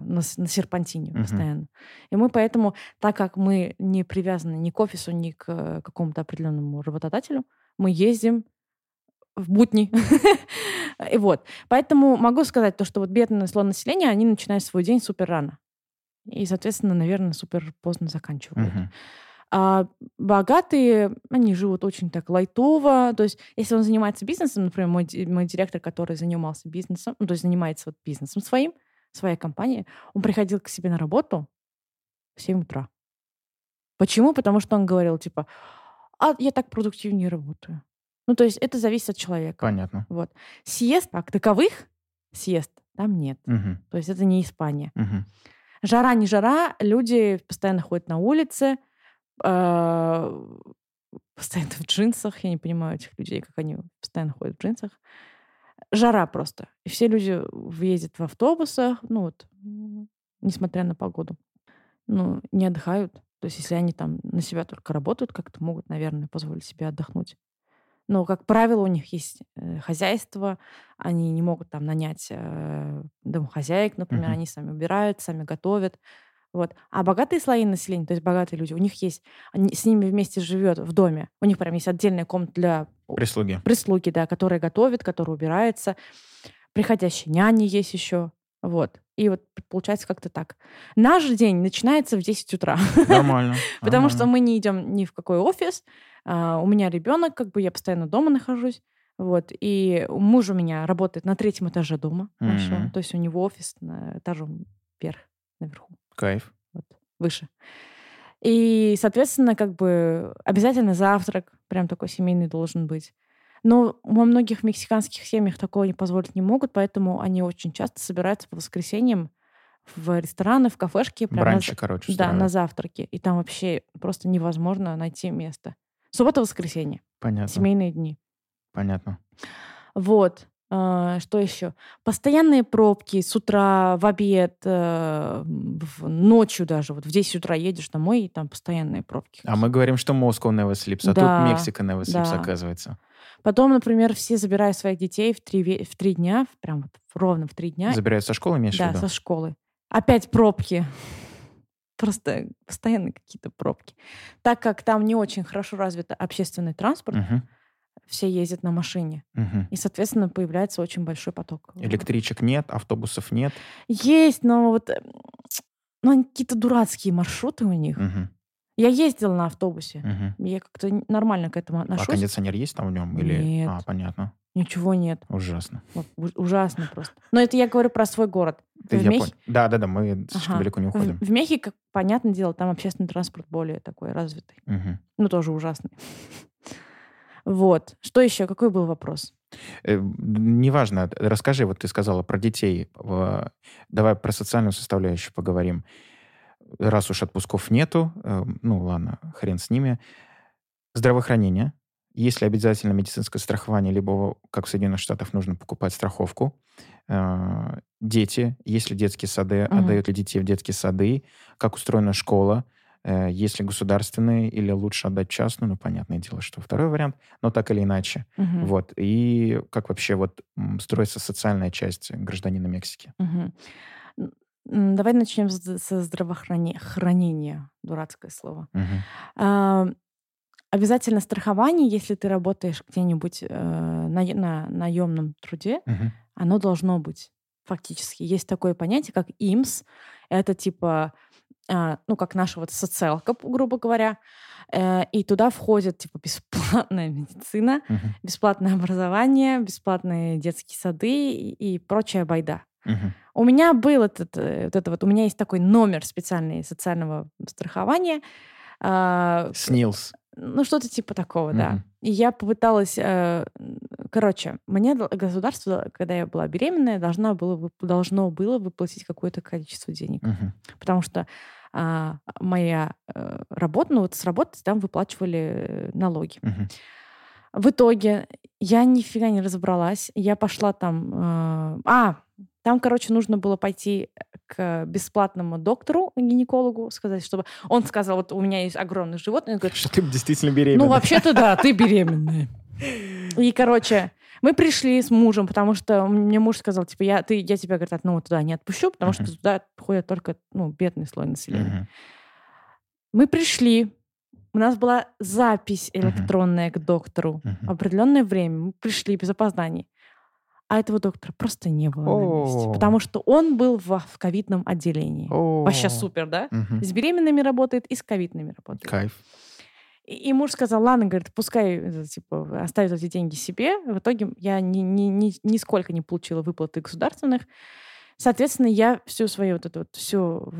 на серпантине постоянно. И мы поэтому, так как мы не привязаны ни к офису, ни к какому-то определенному работодателю, мы ездим в будни. И Поэтому могу сказать, что бедные слои населения, они начинают свой день супер рано. И, соответственно, наверное, супер поздно заканчивают. А богатые, они живут очень так лайтово. То есть, если он занимается бизнесом, например, мой директор, который занимался бизнесом, занимается бизнесом своим, своей компанией, он приходил к себе на работу в 7 утра. Почему? Потому что он говорил, я так продуктивнее работаю. То есть, это зависит от человека. Понятно. Вот. Сиест, как таковых, сиест там нет. То есть, это не Испания. Жара, не жара, люди постоянно ходят на улице, постоянно в джинсах. Я не понимаю этих людей, как они постоянно ходят в джинсах. Жара просто. И все люди ездят в автобусах, несмотря на погоду. Не отдыхают. То есть, если они там на себя только работают, как-то могут, наверное, позволить себе отдохнуть. Но, как правило, у них есть хозяйство, они не могут там нанять домохозяек, например, они сами убирают, сами готовят. Вот. А богатые слои населения, то есть богатые люди, у них есть, с ними вместе живет в доме, у них прям есть отдельная комната для прислуги, да, которая готовит, которая убирается, приходящие няни есть еще, вот. И получается как-то так. Наш день начинается в 10 утра. Нормально. Потому что мы не идем ни в какой офис. У меня ребенок, я постоянно дома нахожусь. Вот. И муж у меня работает на 3-м этаже дома. Mm-hmm. То есть у него офис на этажом вверх, наверху. Кайф. Вот. Выше. И, соответственно, обязательно завтрак. Прям такой семейный должен быть. Но во многих мексиканских семьях такого не позволить не могут, поэтому они очень часто собираются по воскресеньям в рестораны, в кафешки. Бранчи, короче. Да, на завтраки. И там вообще просто невозможно найти место. Суббота-воскресенье. Понятно. Семейные дни. Понятно. Вот. Что еще? Постоянные пробки с утра, в обед, ночью даже. Вот в 10 утра едешь домой, и там постоянные пробки. А мы говорим, что Москва never sleeps, а тут Мексика never sleeps, оказывается. Потом, например, все забирают своих детей в три дня, прям вот ровно в 3 дня. Забирают со школы, имеешь в виду? Да, со школы. Опять пробки. Просто постоянно какие-то пробки. Так как там не очень хорошо развит общественный транспорт, все ездят на машине. И, соответственно, появляется очень большой поток. Электричек нет, автобусов нет? Есть, но вот ну, какие-то дурацкие маршруты у них. Я ездила на автобусе. Я как-то нормально к этому отношусь. А кондиционер есть там в нем? Или... Нет. А, понятно. Ничего нет. Ужасно. Вот, ужасно просто. Но это я говорю про свой город. Да, мы слишком далеко не уходим. В Мехико, понятное дело, там общественный транспорт более такой развитый. Ну, тоже ужасный. Вот. Что еще? Какой был вопрос? Неважно. Расскажи, вот ты сказала про детей. Давай про социальную составляющую поговорим. Раз уж отпусков нету, ну ладно, хрен с ними. Здравоохранение. Есть ли обязательно медицинское страхование, либо, как в Соединенных Штатах, нужно покупать страховку? Дети. Есть ли детские сады? Отдают ли детей в детские сады? Как устроена школа? Если государственные, или лучше отдать частную, ну, понятное дело, что второй вариант, но так или иначе. Вот. И как вообще вот строится социальная часть гражданина Мексики? Давай начнем со здравоохранения. Хранение, дурацкое слово. Обязательно страхование, если ты работаешь где-нибудь на наемном труде, оно должно быть фактически. Есть такое понятие, как IMSS. Это типа... ну, как наша вот социалка, грубо говоря, и туда входит, типа, бесплатная медицина, бесплатное образование, бесплатные детские сады и прочая байда. У меня был у меня есть такой номер специальный социального страхования. СНИЛС. Ну, что-то типа такого, да. И я попыталась... Короче, мне государство, когда я была беременная, должно было выплатить какое-то количество денег. Потому что моя работа, ну вот с работы там выплачивали налоги. В итоге я нифига не разобралась. Я пошла там... Там, короче, нужно было пойти к бесплатному доктору, гинекологу, сказать, чтобы... Он сказал, вот у меня есть огромный живот. И он говорит, что ты действительно беременна. Ну, вообще-то да, ты беременная. И, короче, мы пришли с мужем, потому что мне муж сказал, типа, я тебя, говорит, одного туда не отпущу, потому что туда ходят только бедный слой населения. Мы пришли. У нас была запись электронная к доктору. Определенное время. Мы пришли без опозданий. А этого доктора просто не было на месте. Потому что он был в ковидном отделении. Вообще супер, да? С беременными работает и с ковидными работает. Кайф. И муж сказал, ладно, говорит, пускай типа, оставит эти деньги себе. В итоге я нисколько не получила выплаты государственных. Соответственно, я всю свою всю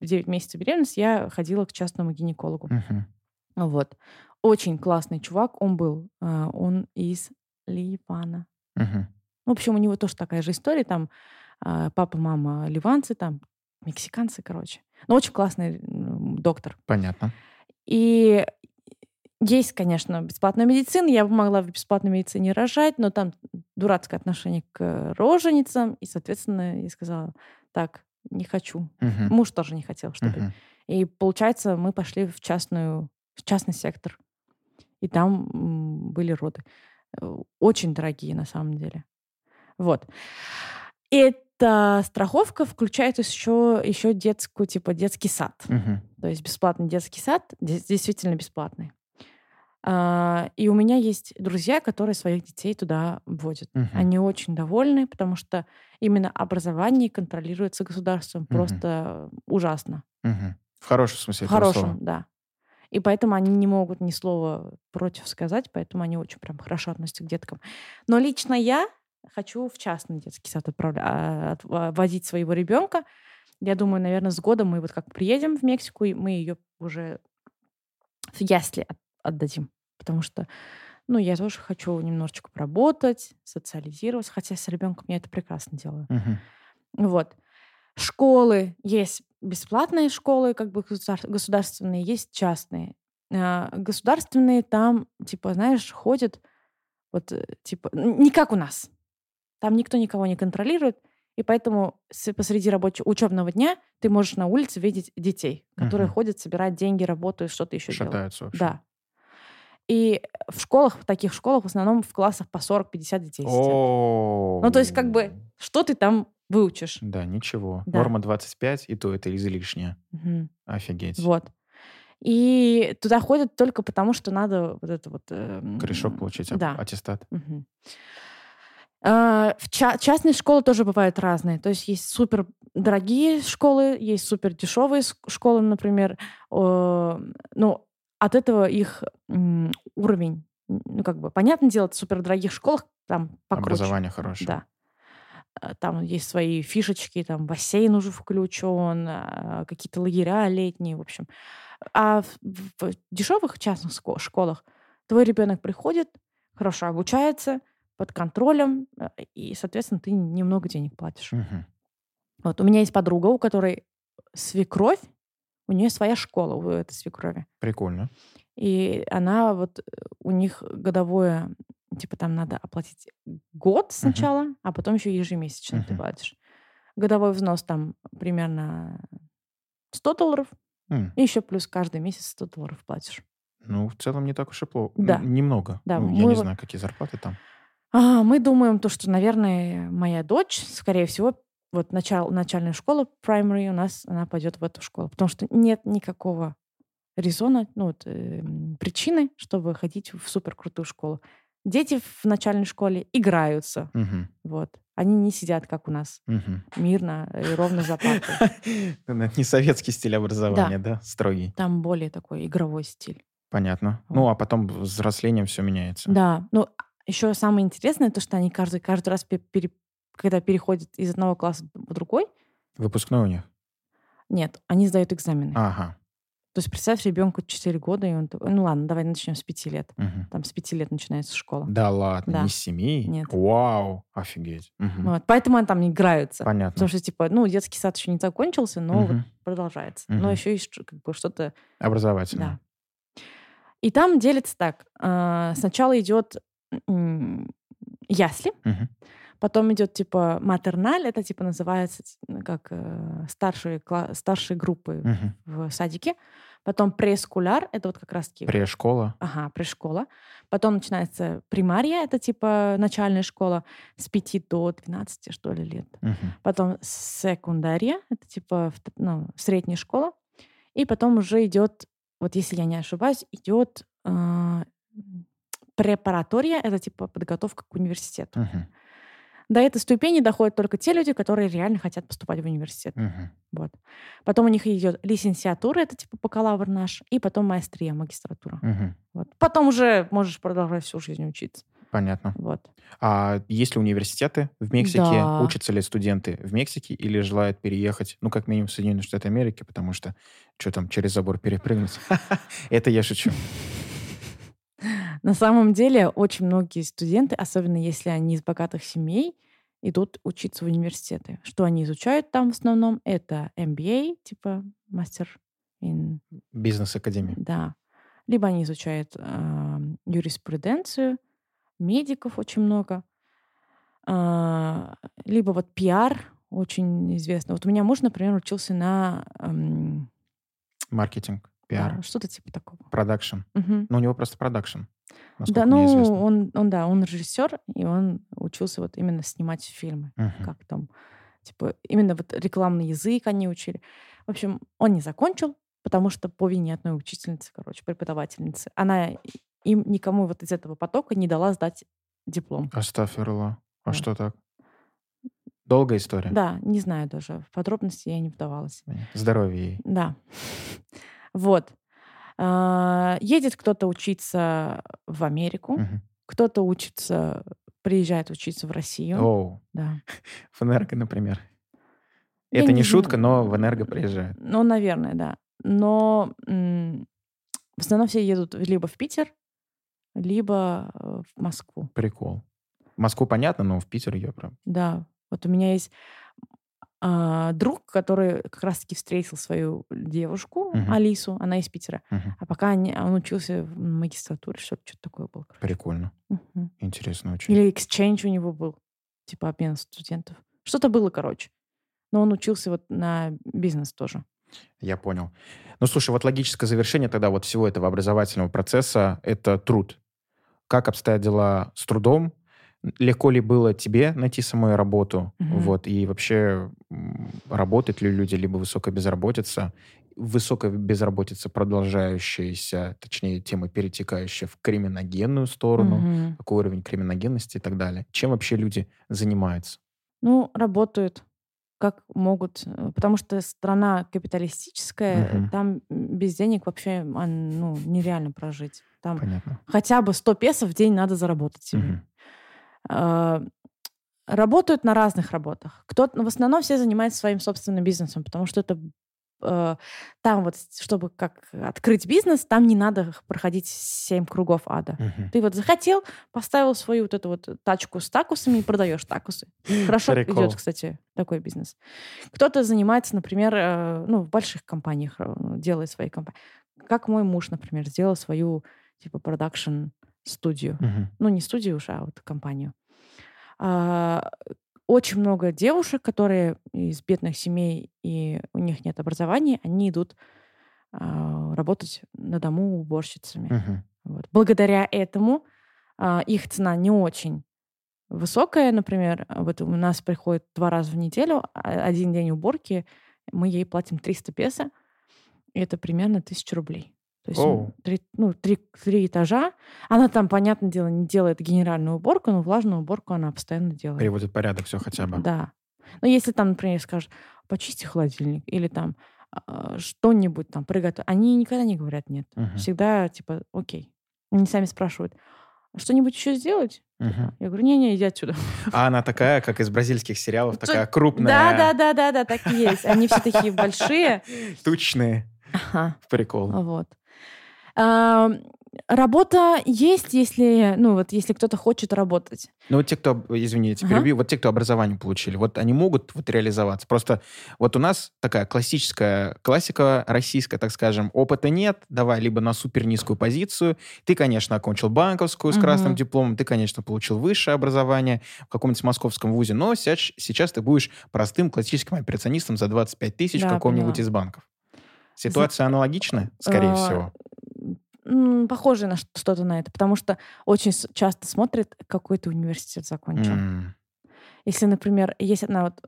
9 месяцев беременности я ходила к частному гинекологу. Вот. Очень классный чувак он был. Он из Ливана. В общем, у него тоже такая же история. Там папа, мама ливанцы, там мексиканцы, короче. Но очень классный доктор. Понятно. И есть, конечно, бесплатная медицина. Я бы могла в бесплатной медицине рожать, но там дурацкое отношение к роженицам. И, соответственно, я сказала, так, не хочу. Муж тоже не хотел, чтобы... И, получается, мы пошли в частный сектор. И там были роды. Очень дорогие, на самом деле. Вот. Эта страховка включает еще детскую, типа детский сад. То есть бесплатный детский сад, действительно бесплатный. И у меня есть друзья, которые своих детей туда водят. Они очень довольны, потому что именно образование контролируется государством просто ужасно. В хорошем смысле этого слова. В хорошем, да. И поэтому они не могут ни слова против сказать, поэтому они очень прям хорошо относятся к деткам. Но лично я хочу в частный детский сад отвозить своего ребенка. Я думаю, наверное, с годом мы вот как приедем в Мексику, и мы ее уже в ясли отдадим. Потому что, ну, я тоже хочу немножечко поработать, социализироваться. Хотя с ребенком я это прекрасно делаю. Вот. Школы. Есть бесплатные школы, как бы государственные, есть частные. Государственные там, типа, знаешь, ходят, вот, типа, не как у нас. Там никто никого не контролирует, и поэтому посреди рабочего учебного дня ты можешь на улице видеть детей, которые ходят, собирают деньги, работают, что-то еще делают. Шатаются вообще. Да. И в школах, в таких школах, в основном в классах по 40-50 детей сидят. Ну, то есть, как бы, что ты там выучишь? Да, ничего. Да. Норма 25, и то это излишнее. Угу. Офигеть. Вот. И туда ходят только потому, что надо вот это вот... корешок получить, да. Аттестат. Угу. Частные школы тоже бывают разные. То есть есть супер дорогие школы, есть супер дешевые школы, например. Ну, от этого их уровень, ну, как бы, понятное дело, в супердорогих школах там покруче. Образование хорошее. Да. Там есть свои фишечки, там бассейн уже включен, какие-то лагеря летние, в общем. А в дешевых частных школах твой ребенок приходит, хорошо обучается, под контролем, и, соответственно, ты немного денег платишь. Угу. Вот, у меня есть подруга, у которой свекровь, у нее своя школа, у этой свекрови. Прикольно. И она вот, у них годовое, типа там надо оплатить год сначала, а потом еще ежемесячно ты платишь. Годовой взнос там примерно $100, и еще плюс каждый месяц $100 платишь. Ну, в целом не так уж и плохо. Да. Немного. Да, ну, я не знаю, какие зарплаты там. Мы думаем, то, что, наверное, моя дочь, скорее всего, вот начальная школа, primary, у нас она пойдет в эту школу. Потому что нет никакого резона, ну, вот, причины, чтобы ходить в суперкрутую школу. Дети в начальной школе играются. Вот. Они не сидят, как у нас, мирно и ровно за партой. Не советский стиль образования, да? Строгий. Там более такой игровой стиль. Понятно. Ну, а потом взрослением все меняется. Да. Ну, еще самое интересное, то, что они каждый раз, когда переходят из одного класса в другой... Выпускной у них? Нет, они сдают экзамены. Ага. То есть, представь, ребенку 4 года, и он такой, ну ладно, давай начнем с 5 лет. Там с 5 лет начинается школа. Да ладно, да. Не с 7? Нет. Вау, офигеть. Вот, поэтому они там играются. Понятно. Потому что, типа, ну, детский сад еще не закончился, но вот продолжается. Но еще есть как бы что-то... Образовательное. Да. И там делится так. Сначала идет... ясли. Потом идет, типа, матерналь. Это, типа, называется как старшие группы в садике. Потом прескуляр. Это вот как раз-таки... Прешкола. Ага, прешкола. Потом начинается примария. Это, типа, начальная школа с 5 до 12, что ли, лет. Потом секундария. Это, типа, средняя школа. И потом уже идет, вот если я не ошибаюсь, идет... Препаратория — это типа подготовка к университету. До этой ступени доходят только те люди, которые реально хотят поступать в университет. Вот. Потом у них идет лисенциатура, это типа бакалавр наш, и потом маэстрия, магистратура. Вот. Потом уже можешь продолжать всю жизнь учиться. Понятно. Вот. А есть ли университеты в Мексике? Да. Учатся ли студенты в Мексике или желают переехать, ну, как минимум, в Соединенные Штаты Америки, потому что, что там, через забор перепрыгнуть? Это я шучу. На самом деле, очень многие студенты, особенно если они из богатых семей, идут учиться в университеты. Что они изучают там в основном? Это MBA, типа мастер in... Бизнес-академия. Да. Либо они изучают юриспруденцию, медиков очень много, либо вот PR очень известно. Вот у меня муж, например, учился на... маркетинг. PR. Да, что-то типа такого. Продакшн. Но у него просто продакшн. Да, ну, он режиссер, и он учился вот именно снимать фильмы. Как там, типа, именно вот рекламный язык они учили. В общем, он не закончил, потому что по вине одной учительницы, короче, преподавательницы, она им никому вот из этого потока не дала сдать диплом. Астафирла. А что так? Долгая история? Да, не знаю даже. В подробности я не вдавалась. Здоровье ей. Да. Вот. Едет кто-то учиться в Америку, кто-то приезжает учиться в Россию. Да. В Энерго, например. Это не шутка, но в Энерго приезжает. Ну, наверное, да. Но в основном все едут либо в Питер, либо в Москву. Прикол. В Москву понятно, но в Питер я прям... Да. Вот у меня есть друг, который как раз-таки встретил свою девушку, uh-huh. Алису, она из Питера. Uh-huh. А пока он учился в магистратуре, что-то такое было. Короче. Прикольно. Uh-huh. Интересно очень. Или эксчейндж у него был, типа обмен студентов. Что-то было, короче. Но он учился вот на бизнес тоже. Я понял. Ну, слушай, вот логическое завершение тогда вот всего этого образовательного процесса – это труд. Как обстоят дела с трудом? Легко ли было тебе найти самую работу? Угу. Вот, и вообще, работают ли люди, либо высокая безработица, продолжающаяся, точнее, тема, перетекающая в криминогенную сторону, угу. такой уровень криминогенности и так далее. Чем вообще люди занимаются? Ну, работают как могут, потому что страна капиталистическая, угу. там без денег вообще нереально прожить. Там понятно. Хотя бы 100 песо в день надо заработать. Угу. Работают на разных работах. В основном все занимаются своим собственным бизнесом, потому что это там вот, чтобы как открыть бизнес, там не надо проходить 7 кругов ада. Угу. Ты вот захотел, поставил свою вот эту вот тачку с такосами и продаешь такосы. Хорошо Прикол. Идет, кстати, такой бизнес. Кто-то занимается, например, в больших компаниях, делает свои компании. Как мой муж, например, сделал свою типа продакшн-студию. Угу. Не студию уже, а вот компанию. Очень много девушек, которые из бедных семей, и у них нет образования, они идут работать на дому уборщицами. Uh-huh. Вот. Благодаря этому их цена не очень высокая. Например, вот у нас приходит 2 раза в неделю, один день уборки, мы ей платим 300 песо, и это примерно 1000 рублей. То есть три этажа. Она там, понятное дело, не делает генеральную уборку, но влажную уборку она постоянно делает. Приводит порядок все хотя бы. Да. Но если там, например, скажешь, почисти холодильник или там что-нибудь там приготовь. Они никогда не говорят нет. Uh-huh. Всегда типа окей. Они сами спрашивают, что-нибудь еще сделать? Uh-huh. Я говорю, не-не, иди отсюда. А она такая, как из бразильских сериалов, такая крупная. Да, так и есть. Они все такие большие. Тучные. Ага. Прикол. Вот. Работа есть, если кто-то хочет работать. Ну, вот те, кто, извините, перебью, вот те, кто образование получили, вот они могут вот реализоваться. Просто вот у нас такая классика российская, так скажем, опыта нет, давай либо на супер низкую позицию. Ты, конечно, окончил банковскую с красным дипломом, ты, конечно, получил высшее образование в каком-нибудь московском вузе, но сейчас ты будешь простым классическим операционистом за 25 тысяч в каком-нибудь из банков. Ситуация аналогична, скорее всего? Похоже на что-то на это, потому что очень часто смотрят, какой ты университет закончил. Если, например, есть одна вот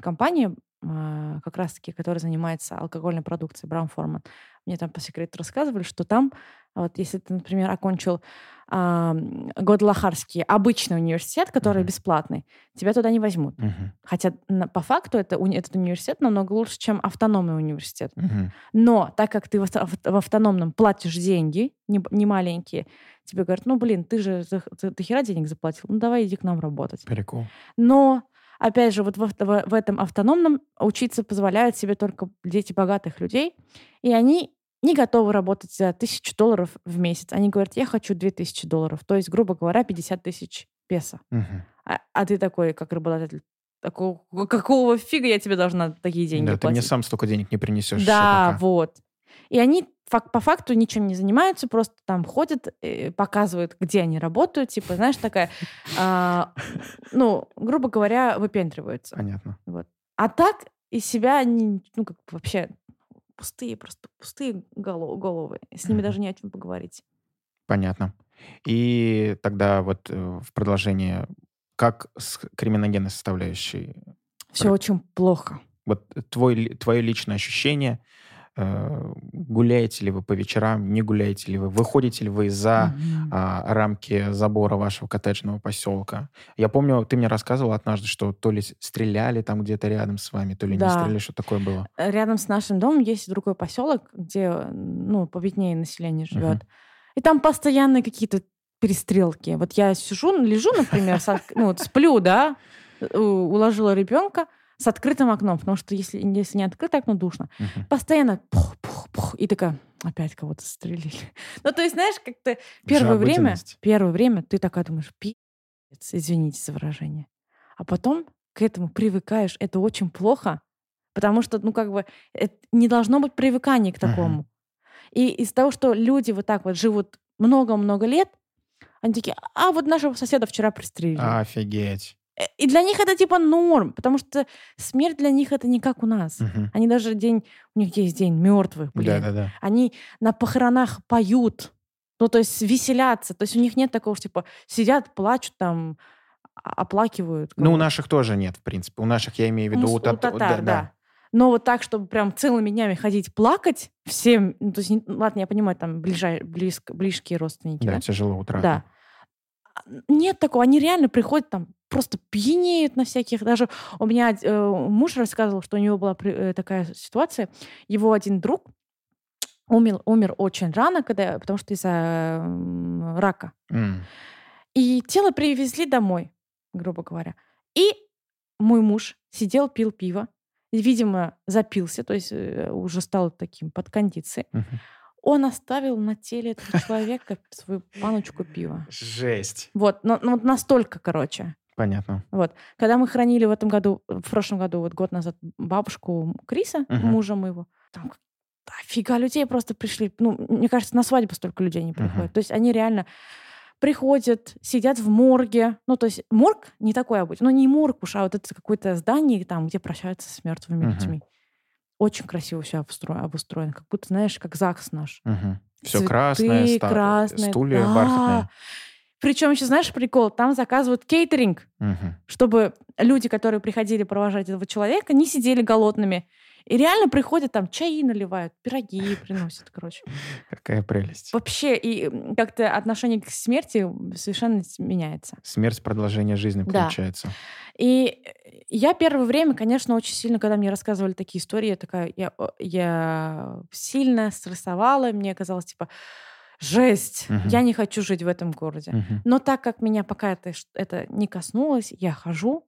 компания, как раз-таки, которая занимается алкогольной продукцией, Brown-Forman, мне там по секрету рассказывали, что там, вот если ты, например, окончил Гвадалахарский обычный университет, который бесплатный, тебя туда не возьмут. Хотя по факту этот университет намного лучше, чем автономный университет. Но так как ты в автономном платишь деньги, не маленькие, тебе говорят, ты же до хера денег заплатил, давай иди к нам работать. Прикол. Но опять же, вот в этом автономном учиться позволяют себе только дети богатых людей, и они не готовы работать за $1000 в месяц. Они говорят, я хочу $2000, то есть, грубо говоря, 50 тысяч песо. А ты такой, как работодатель, какого фига я тебе должна такие деньги платить? Да, ты мне сам столько денег не принесешь. Да, вот. И они по факту ничем не занимаются, просто там ходят, показывают, где они работают, типа, знаешь, такая, грубо говоря, выпендриваются. Понятно. Вот. А так из себя они, как вообще пустые головы. С ними даже не о чем поговорить. Понятно. И тогда вот в продолжение, как с криминогенной составляющей? Все очень плохо. Вот твое личное ощущение. Гуляете ли вы по вечерам, не гуляете ли вы, выходите ли вы за рамки забора вашего коттеджного поселка? Я помню, ты мне рассказывала однажды, что то ли стреляли там где-то рядом с вами, то ли не стреляли, что такое было. Рядом с нашим домом есть другой поселок, где, победнее население живет. И там постоянно какие-то перестрелки. Вот я лежу, например, сплю, да, уложила ребенка, с открытым окном, потому что если не открытое окно, душно. Постоянно пух-пух-пух, и такая, опять кого-то застрелили. То есть, знаешь, как-то первое время ты такая думаешь, пи***ц, извините за выражение. А потом к этому привыкаешь, это очень плохо, потому что, это не должно быть привыкания к такому. И из того, что люди вот так вот живут много-много лет, они такие, а вот нашего соседа вчера пристрелили. Офигеть. И для них это типа норм, потому что смерть для них это не как у нас. Они даже у них есть день мертвых, блин. Да-да-да. Они на похоронах поют, то есть веселятся. То есть у них нет такого, что типа сидят, плачут там, оплакивают. Ну, у наших тоже нет, в принципе. У наших, я имею в виду, у татар, да. Но вот так, чтобы прям целыми днями ходить плакать всем, то есть, ладно, я понимаю, там близкие родственники. Да, тяжело утрата. Да. Нет такого. Они реально приходят там, просто пьянеют на всяких. Даже у меня муж рассказывал, что у него была такая ситуация. Его один друг умер очень рано, потому что из-за рака. И тело привезли домой, грубо говоря. И мой муж сидел, пил пиво. Видимо, запился, то есть уже стал таким под кондицией. Он оставил на теле этого человека свою баночку пива. Жесть. Вот, ну настолько, короче. Понятно. Вот. Когда мы хранили в прошлом году, вот год назад, бабушку Криса, мужа моего, там дофига людей просто пришли. Мне кажется, на свадьбу столько людей не приходят. То есть они реально приходят, сидят в морге. То есть морг не такой обычный, не морг уж, а вот это какое-то здание, там, где прощаются с мертвыми людьми. Очень красиво все обустроено. Как будто, знаешь, как ЗАГС наш. Все цветы, красное, стулья, да, бархатные. Причем еще, знаешь, прикол, там заказывают кейтеринг, чтобы люди, которые приходили провожать этого человека, не сидели голодными. И реально приходят, там чаи наливают, пироги приносят, короче. Какая прелесть. Вообще, и как-то отношение к смерти совершенно меняется. Смерть — продолжение жизни, получается. Да. И я первое время, конечно, очень сильно, когда мне рассказывали такие истории, я сильно стрессовала, и мне казалось, жесть, я не хочу жить в этом городе. Но так как меня пока это не коснулось, я хожу.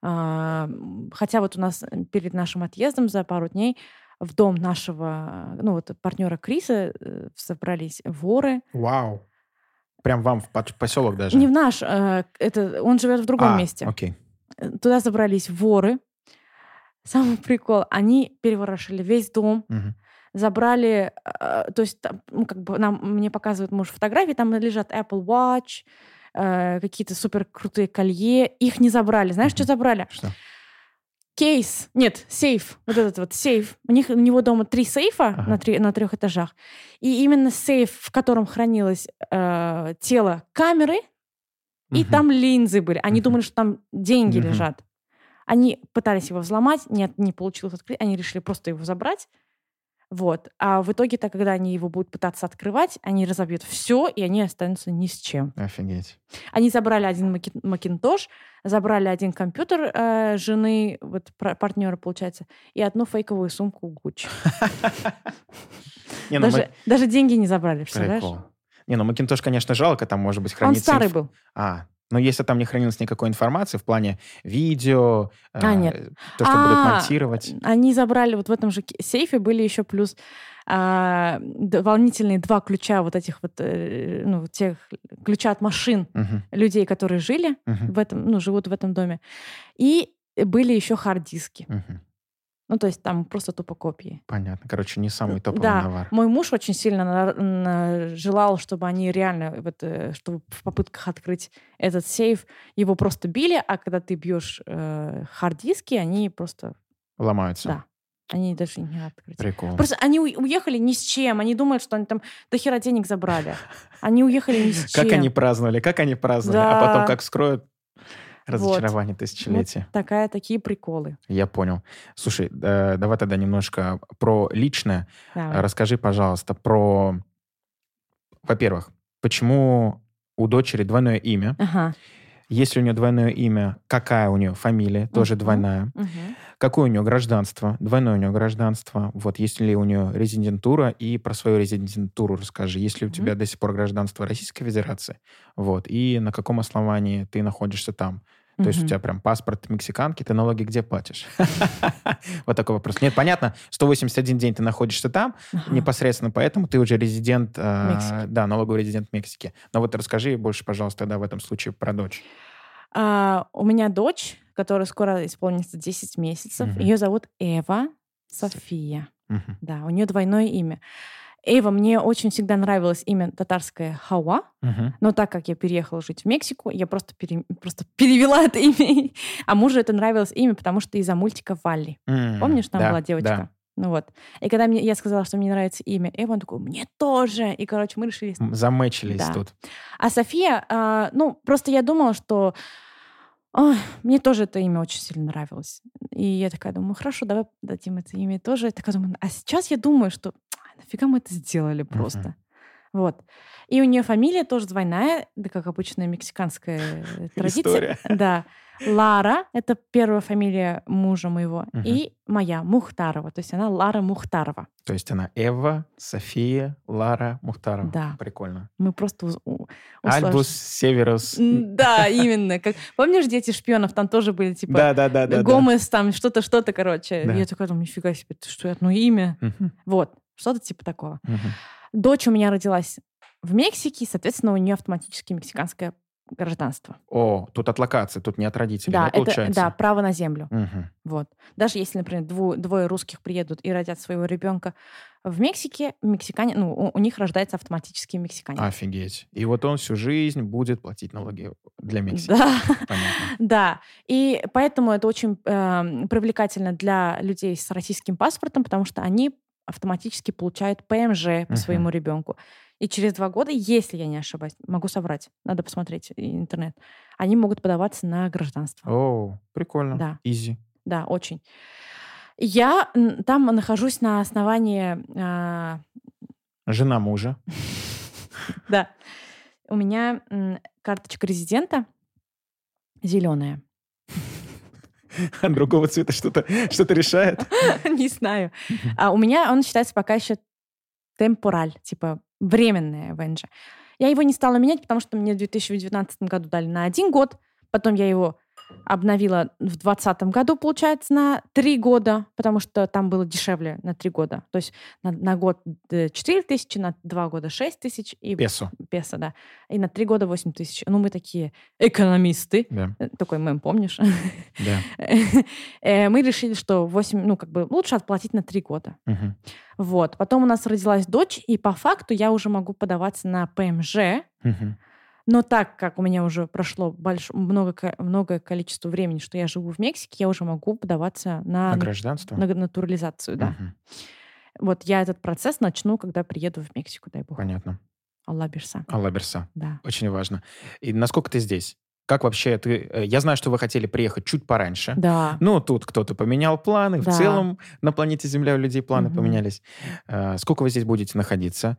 Хотя вот у нас перед нашим отъездом за пару дней в дом нашего партнера Криса собрались воры. Вау! Прям вам в поселок даже? Не в наш. Он живет в другом месте. Окей. Туда собрались воры. Самый прикол. Они переворошили весь дом. Забрали... То есть мне показывают муж фотографии, там лежат Apple Watch, какие-то супер крутые колье. Их не забрали. Знаешь, что забрали? Что? Кейс. Нет, сейф. Вот этот вот сейф. У него дома 3 сейфа на 3 этажах. И именно сейф, в котором хранилось тело, камеры, и там линзы были. Они думали, что там деньги лежат. Они пытались его взломать. Нет, не получилось открыть. Они решили просто его забрать. Вот. А в итоге-то, когда они его будут пытаться открывать, они разобьют все, и они останутся ни с чем. Офигеть. Они забрали один макинтош, забрали один компьютер жены, партнера, получается, и одну фейковую сумку Gucci. Даже деньги не забрали, представляешь? Не, ну макинтош, конечно, жалко, там, может быть, хранится... Он старый был. Но если там не хранилось никакой информации в плане видео, то, что будут монтировать. Они забрали, вот в этом же сейфе были еще плюс дополнительные 2 ключа вот этих вот, ключа от машин людей, которые жили в этом, живут в этом доме. И были еще хард-диски. То есть там просто тупо копии. Понятно. Короче, не самый топовый товар. Мой муж очень сильно желал, чтобы они реально, чтобы в попытках открыть этот сейф, его просто били, а когда ты бьешь хард-диски, они просто... Ломаются. Да. Они даже не открыты. Прикол. Просто они уехали ни с чем. Они думают, что они там дохера денег забрали. Они уехали ни с чем. Как они праздновали. Да. А потом как вскроют... Разочарование тысячелетия. Вот такие приколы. Я понял. Слушай, давай тогда немножко про личное. Давай. Расскажи, пожалуйста, про... Во-первых, почему у дочери двойное имя? Если у нее двойное имя, какая у нее фамилия, тоже двойная. Какое у нее гражданство, двойное у нее гражданство. Вот, есть ли у нее резидентура, и про свою резидентуру расскажи. Есть ли у тебя до сих пор гражданство Российской Федерации, и на каком основании ты находишься там. То есть у тебя прям паспорт мексиканки, ты налоги где платишь? Вот такой вопрос. Нет, понятно, 181 день ты находишься там, непосредственно поэтому ты уже резидент, налоговый резидент Мексики. Но расскажи больше, пожалуйста, тогда в этом случае про дочь. У меня дочь, которой скоро исполнится 10 месяцев. Ее зовут Эва София. Да, у нее двойное имя. Эва, мне очень всегда нравилось имя татарское Хауа, но так как я переехала жить в Мексику, я просто перевела это имя. А мужу это нравилось имя, потому что из-за мультика Валли. Помнишь, там была девочка? Да. Ну вот. И когда я сказала, что мне нравится имя Эва, он такой, мне тоже. И, короче, мы решили... Замэчились тут. А София, просто я думала, что... мне тоже это имя очень сильно нравилось. И я такая думаю, хорошо, давай дадим это имя тоже. Я такая думаю, а сейчас я думаю, что нафига мы это сделали просто. Вот. И у нее фамилия тоже двойная, да, как обычная мексиканская традиция. История. Да. Лара, это первая фамилия мужа моего, и моя, Мухтарова. То есть она Лара Мухтарова. То есть она Эва, София, Лара Мухтарова. Да. Прикольно. Мы просто... Альбус, Северус. Да, именно. Как, помнишь, «Дети шпионов»? Там тоже были, типа, да, Гомес, там что-то, короче. Да. Я такая, нифига себе, это что, одно имя? Вот, что-то типа такого. Дочь у меня родилась в Мексике, соответственно, у нее автоматически мексиканское гражданство. О, тут от локации, тут не от родителей, да, получается? Да, право на землю. Вот. Даже если, например, двое русских приедут и родят своего ребенка в Мексике, у них рождается автоматически мексиканец. Офигеть. И вот он всю жизнь будет платить налоги для Мексики. Да. Да. И поэтому это очень привлекательно для людей с российским паспортом, потому что они автоматически получают ПМЖ по своему ребенку. И через 2 года, если я не ошибаюсь, могу соврать, надо посмотреть интернет, они могут подаваться на гражданство. О, прикольно. Да. Изи. Да, очень. Я там нахожусь на основании... Жена мужа. Да. У меня карточка резидента зеленая. А другого цвета что-то решает? Не знаю. А у меня он считается пока еще темпораль, типа временное ВНЖ. Я его не стала менять, потому что мне в 2019 году дали на 1 год, потом я его обновила в 2020 году, получается, на 3 года, потому что там было дешевле на 3 года. То есть на год 4000, на 2 года 6000. И песо. Песо, да. И на 3 года 8000. Ну, мы такие экономисты. Да. Такой мем, помнишь? Да. Мы решили, что 8, лучше отплатить на 3 года. Угу. Вот. Потом у нас родилась дочь, и по факту я уже могу подаваться на ПМЖ. Угу. Но так как у меня уже прошло много количество времени, что я живу в Мексике, я уже могу подаваться на гражданство, на натурализацию, да. Вот я этот процесс начну, когда приеду в Мексику, дай бог. Понятно. Аллаберса. Да. Очень важно. И насколько ты здесь? Как вообще ты... Я знаю, что вы хотели приехать чуть пораньше. Да. Ну, тут кто-то поменял планы. Да. В целом на планете Земля у людей планы поменялись. Сколько вы здесь будете находиться?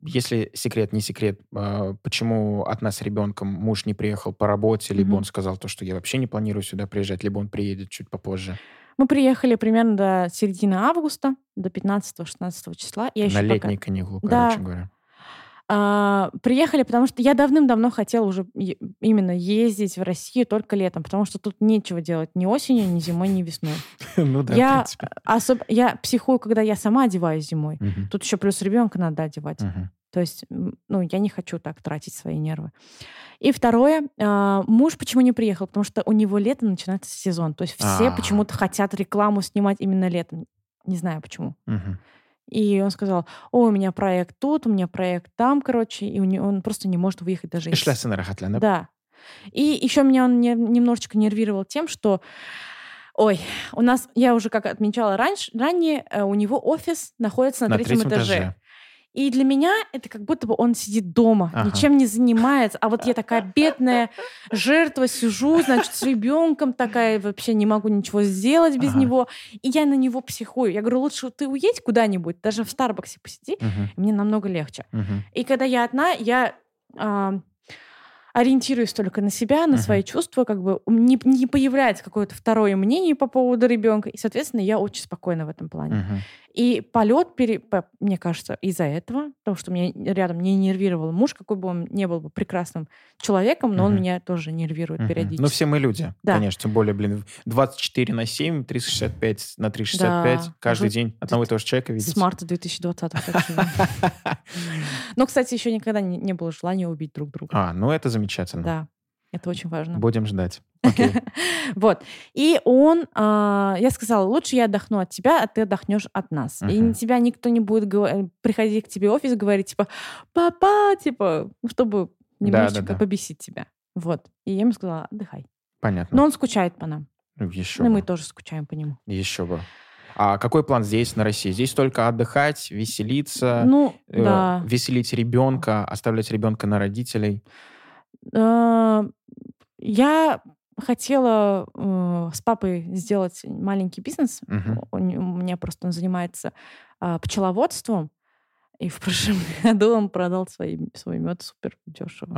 Если секрет, не секрет, почему от нас ребенком муж не приехал по работе, либо он сказал то, что я вообще не планирую сюда приезжать, либо он приедет чуть попозже? Мы приехали примерно до середины августа, до 15-16 числа. Я на летней каникулы, короче говоря. Приехали, потому что я давным-давно хотела уже именно ездить в Россию только летом, потому что тут нечего делать ни осенью, ни зимой, ни весной. Ну да, я, в принципе. Я психую, когда я сама одеваюсь зимой. Тут еще плюс ребенка надо одевать. То есть, я не хочу так тратить свои нервы. И второе, муж почему не приехал? Потому что у него летом начинается сезон. То есть все почему-то хотят рекламу снимать именно летом. Не знаю почему. И он сказал, у меня проект тут, у меня проект там, короче, и он просто не может выехать даже из... Да. И еще меня он немножечко нервировал тем, что, у нас, я уже как отмечала ранее, у него офис находится на третьем этаже. И для меня это как будто бы он сидит дома, ничем не занимается. А вот я такая бедная жертва, сижу, значит, с ребенком такая, вообще не могу ничего сделать без него. И я на него психую. Я говорю, лучше ты уедь куда-нибудь, даже в Старбаксе посиди, мне намного легче. И когда я одна, я ориентируюсь только на себя, на свои чувства, как бы не появляется какое-то второе мнение по поводу ребенка, и, соответственно, я очень спокойна в этом плане. И полет, мне кажется, из-за этого, потому что меня рядом не нервировал муж, какой бы он ни был бы прекрасным человеком, но он меня тоже нервирует периодически. Ну, все мы люди, конечно, тем более, 24/7, 365/365, да. Каждый день одного и того же человека видеть. С марта 2020 года. Но, кстати, еще никогда не было желания убить друг друга. Ну, это замечательно. Да. Это очень важно. Будем ждать. Okay. Вот. И он... я сказала, лучше я отдохну от тебя, а ты отдохнешь от нас. Uh-huh. И тебя никто не будет приходить к тебе в офис и говорить, типа, папа, типа, чтобы немножечко побесить тебя. Вот. И я ему сказала, отдыхай. Понятно. Но он скучает по нам. Еще бы. Мы тоже скучаем по нему. Еще бы. А какой план здесь, на России? Здесь только отдыхать, веселиться, веселить ребенка, оставлять ребенка на родителей. Я хотела с папой сделать маленький бизнес. Угу. У меня просто он занимается пчеловодством. И в прошлом году он продал свой мед супер дешево.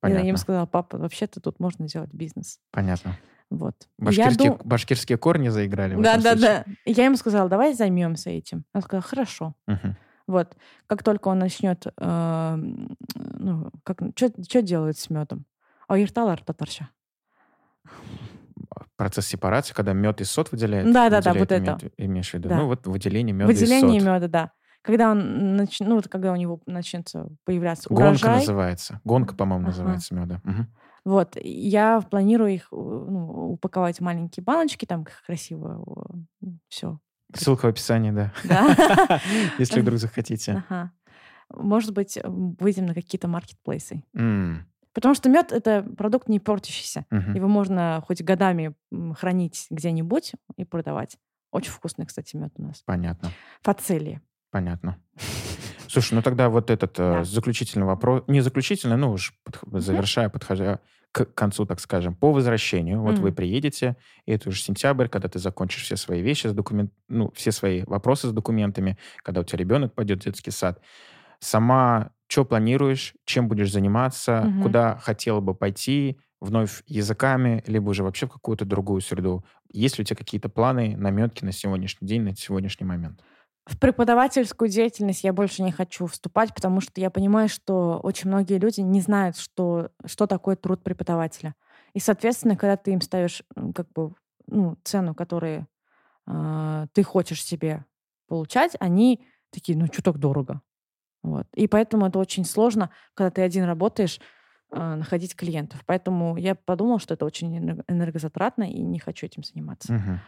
Понятно. Я им сказала, папа, вообще-то тут можно делать бизнес. Понятно. Вот. Башкирские корни заиграли. Да. Я ему сказала, давай займемся этим. Он сказал, хорошо. Угу. Вот. Как только он начнет... что делают с медом? Процесс сепарации, когда мед из сот выделяет? Да, вот это. Имеешь в виду? Да. Ну, вот выделение меда из сот. Выделение меда, да. Когда он когда у него начнется появляться урожай... Гонка называется. Гонка, по-моему, называется меда. Угу. Вот. Я планирую их упаковать в маленькие баночки, там красиво все. Ссылка в описании, да. Если вдруг захотите. Может быть, выйдем на какие-то маркетплейсы. Потому что мед — это продукт не портящийся. Его можно хоть годами хранить где-нибудь и продавать. Очень вкусный, кстати, мед у нас. Понятно. Фацелии. Понятно. Слушай, тогда вот этот заключительный вопрос... Не заключительный, подходя к концу, так скажем, по возвращению. Вот вы приедете, и это уже сентябрь, когда ты закончишь все свои вещи, все свои вопросы с документами, когда у тебя ребенок пойдет в детский сад. Сама что планируешь, чем будешь заниматься, куда хотела бы пойти, вновь языками, либо уже вообще в какую-то другую среду? Есть ли у тебя какие-то планы, наметки на сегодняшний день, на сегодняшний момент? В преподавательскую деятельность я больше не хочу вступать, потому что я понимаю, что очень многие люди не знают, что такое труд преподавателя. И, соответственно, когда ты им ставишь цену, которую ты хочешь себе получать, они такие, что так дорого? Вот. И поэтому это очень сложно, когда ты один работаешь, находить клиентов. Поэтому я подумала, что это очень энергозатратно, и не хочу этим заниматься. Угу.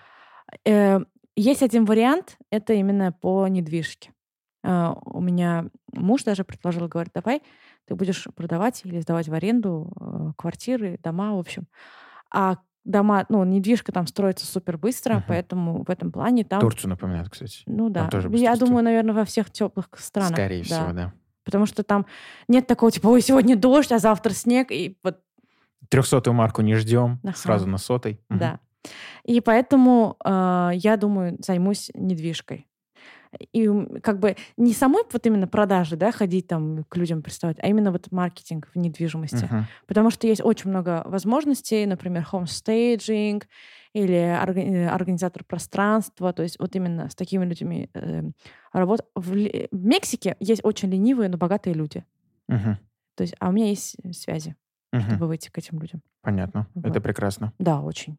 Есть один вариант, это именно по недвижке. У меня муж даже предложил, говорит, давай ты будешь продавать или сдавать в аренду квартиры, дома, в общем. А дома, недвижка там строится супер быстро, поэтому в этом плане там... Турцию напоминает, кстати. Да. Я думаю, наверное, во всех теплых странах. Скорее всего, да. Потому что там нет такого, типа, сегодня дождь, а завтра снег, и вот... 300-ю марку не ждем, сразу на 100-й. Да. И поэтому, я думаю, займусь недвижкой. И не самой вот именно продажи, ходить там к людям приставать, а именно вот маркетинг в недвижимости. Uh-huh. Потому что есть очень много возможностей, например, homestaging или организатор пространства. То есть вот именно с такими людьми работать. В Мексике есть очень ленивые, но богатые люди. Uh-huh. То есть, а у меня есть связи, чтобы выйти к этим людям. Понятно. Вот. Это прекрасно. Да, очень.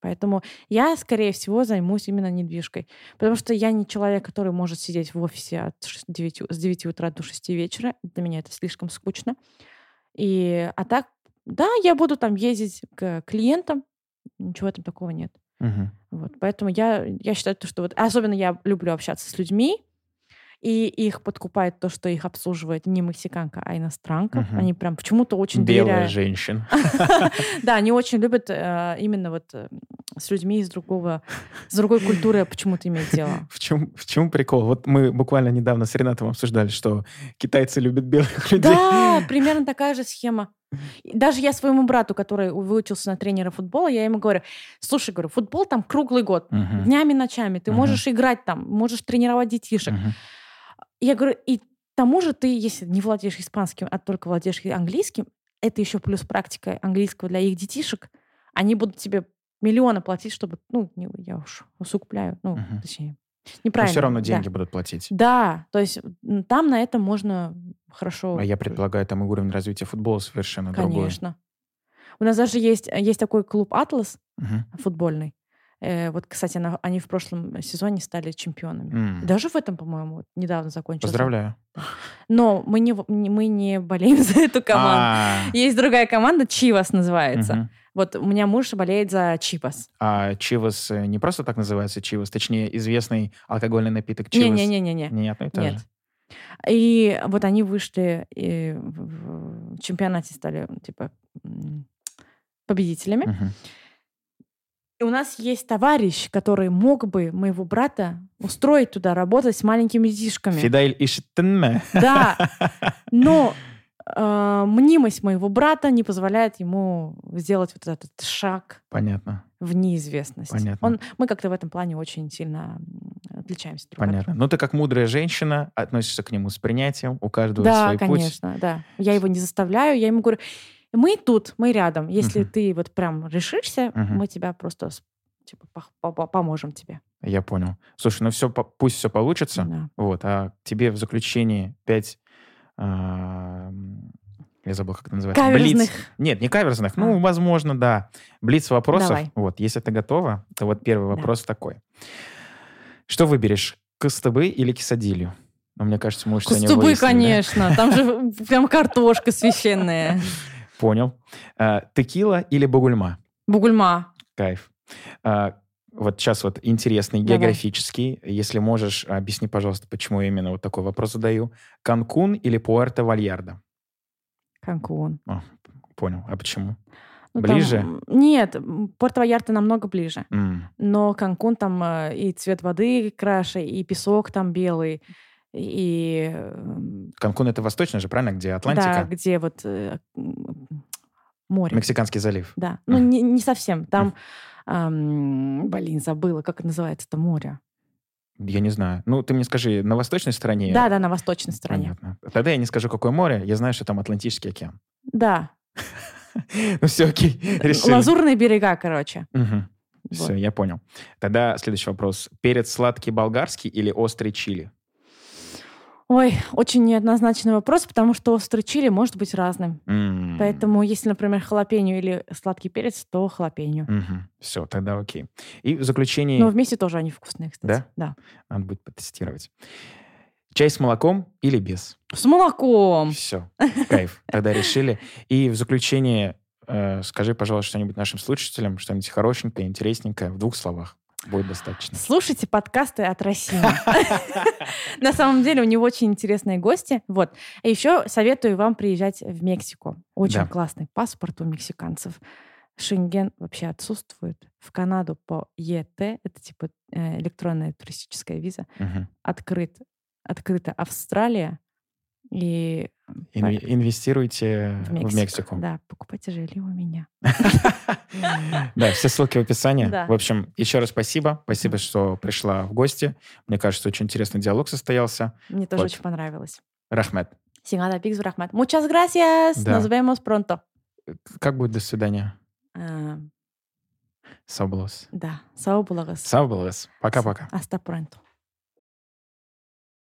Поэтому я, скорее всего, займусь именно недвижкой. Потому что я не человек, который может сидеть в офисе с 9 утра до 6 вечера. Для меня это слишком скучно. А так, я буду там ездить к клиентам. Ничего там такого нет. Угу. Вот. Поэтому я считаю, что особенно я люблю общаться с людьми. И их подкупает то, что их обслуживает не мексиканка, а иностранка. Угу. Они прям почему-то очень доверяют. Белая женщина. Да, они очень любят именно вот с людьми с другой культуры почему-то иметь дело. В чем прикол? Вот мы буквально недавно с Ренатом обсуждали, что китайцы любят белых людей. Да, примерно такая же схема. Даже я своему брату, который выучился на тренера футбола, я ему говорю, слушай, футбол там круглый год, днями, ночами, ты можешь играть там, можешь тренировать детишек. Я говорю, и тому же ты, если не владеешь испанским, а только владеешь английским, это еще плюс практика английского для их детишек. Они будут тебе миллионы платить, чтобы... я уж усугубляю. Точнее, неправильно. Но все равно деньги будут платить. Да, то есть там на этом можно хорошо... А я предполагаю, там и уровень развития футбола совершенно другой. Конечно. У нас даже есть такой клуб «Атлас» футбольный. Вот, кстати, они в прошлом сезоне стали чемпионами. Даже в этом, по-моему, недавно закончилось. Поздравляю. Но мы не болеем за эту команду. Есть другая команда, Чивас называется. Вот у меня муж болеет за Чивас. А Чивас не просто так называется Чивас, точнее, известный алкогольный напиток Чивас. Не-не-не-не. Не одно и то же. И вот они вышли и в чемпионате стали типа победителями. И у нас есть товарищ, который мог бы моего брата устроить туда работать с маленькими детишками. Фидель Ишиттенме. Да, но мнимость моего брата не позволяет ему сделать вот этот шаг. Понятно. В неизвестность. Понятно. Мы как-то в этом плане очень сильно отличаемся друг от друга. Понятно. Но ты как мудрая женщина относишься к нему с принятием, у каждого свой путь. Да, конечно, да. Я его не заставляю, я ему говорю, мы тут, мы рядом. Если ты вот прям решишься, мы тебя просто типа, поможем тебе. Я понял. Слушай, ну все, пусть все получится. Да. Вот, а тебе в заключении 5... Я забыл, как это называется. Каверзных. Блиц. Нет, не каверзных. Ну, возможно, да. Блиц вопросов. Давай. Вот, если ты готова, то вот первый вопрос такой. Что выберешь? Кыстыбы или кисадилью? Ну, мне кажется, мы уже сегодня выяснили. Кыстыбы, конечно. Да? Там же прям картошка священная. Понял. Текила или бугульма? Бугульма. Кайф. Вот сейчас вот интересный, географический. Если можешь, объясни, пожалуйста, почему я именно вот такой вопрос задаю. Канкун или Пуэрто-Вальярдо? Канкун. О, понял. А почему? Ну, ближе? Там... Нет, Пуэрто-Вальярдо намного ближе. Но Канкун там и цвет воды краше, и песок там белый. И... Канкун — это восточный же, правильно? Где Атлантика? Да, где вот море. Мексиканский залив. Да. Ну, не совсем. Там... блин, забыла, как называется это море. Я не знаю. Ну, ты мне скажи, на восточной стороне? Да, на восточной стороне. Понятно. Тогда я не скажу, какое море. Я знаю, что там Атлантический океан. Да. Ну, все окей. Решили. Лазурные берега, короче. Угу. Все, я понял. Тогда следующий вопрос. Перец сладкий болгарский или острый чили? Ой, очень неоднозначный вопрос, потому что острый чили может быть разным. Поэтому, если, например, халапеньо или сладкий перец, то халапеньо. Все, тогда окей. И в заключение... Но вместе тоже они вкусные, кстати. Да? Да. Надо будет потестировать. Чай с молоком или без? С молоком! Все, кайф. Тогда решили. И в заключение скажи, пожалуйста, что-нибудь нашим слушателям, что-нибудь хорошенькое, интересненькое, в двух словах. Будет достаточно. Слушайте подкасты от России. На самом деле у него очень интересные гости. Вот. И еще советую вам приезжать в Мексику. Очень классный паспорт у мексиканцев. Шенген вообще отсутствует. В Канаду по ЕТ, это типа электронная туристическая виза, открыта Австралия. И инвестируйте в Мексику. Да, покупайте жилье у меня. Да, все ссылки в описании. В общем, еще раз спасибо. Спасибо, что пришла в гости. Мне кажется, очень интересный диалог состоялся. Мне тоже очень понравилось. Рахмет. Сигада пикс в рахмет. Muchas gracias. Nos vemos pronto. Как будет до свидания? Сау булагас. Сау булагас. Пока-пока. Hasta pronto.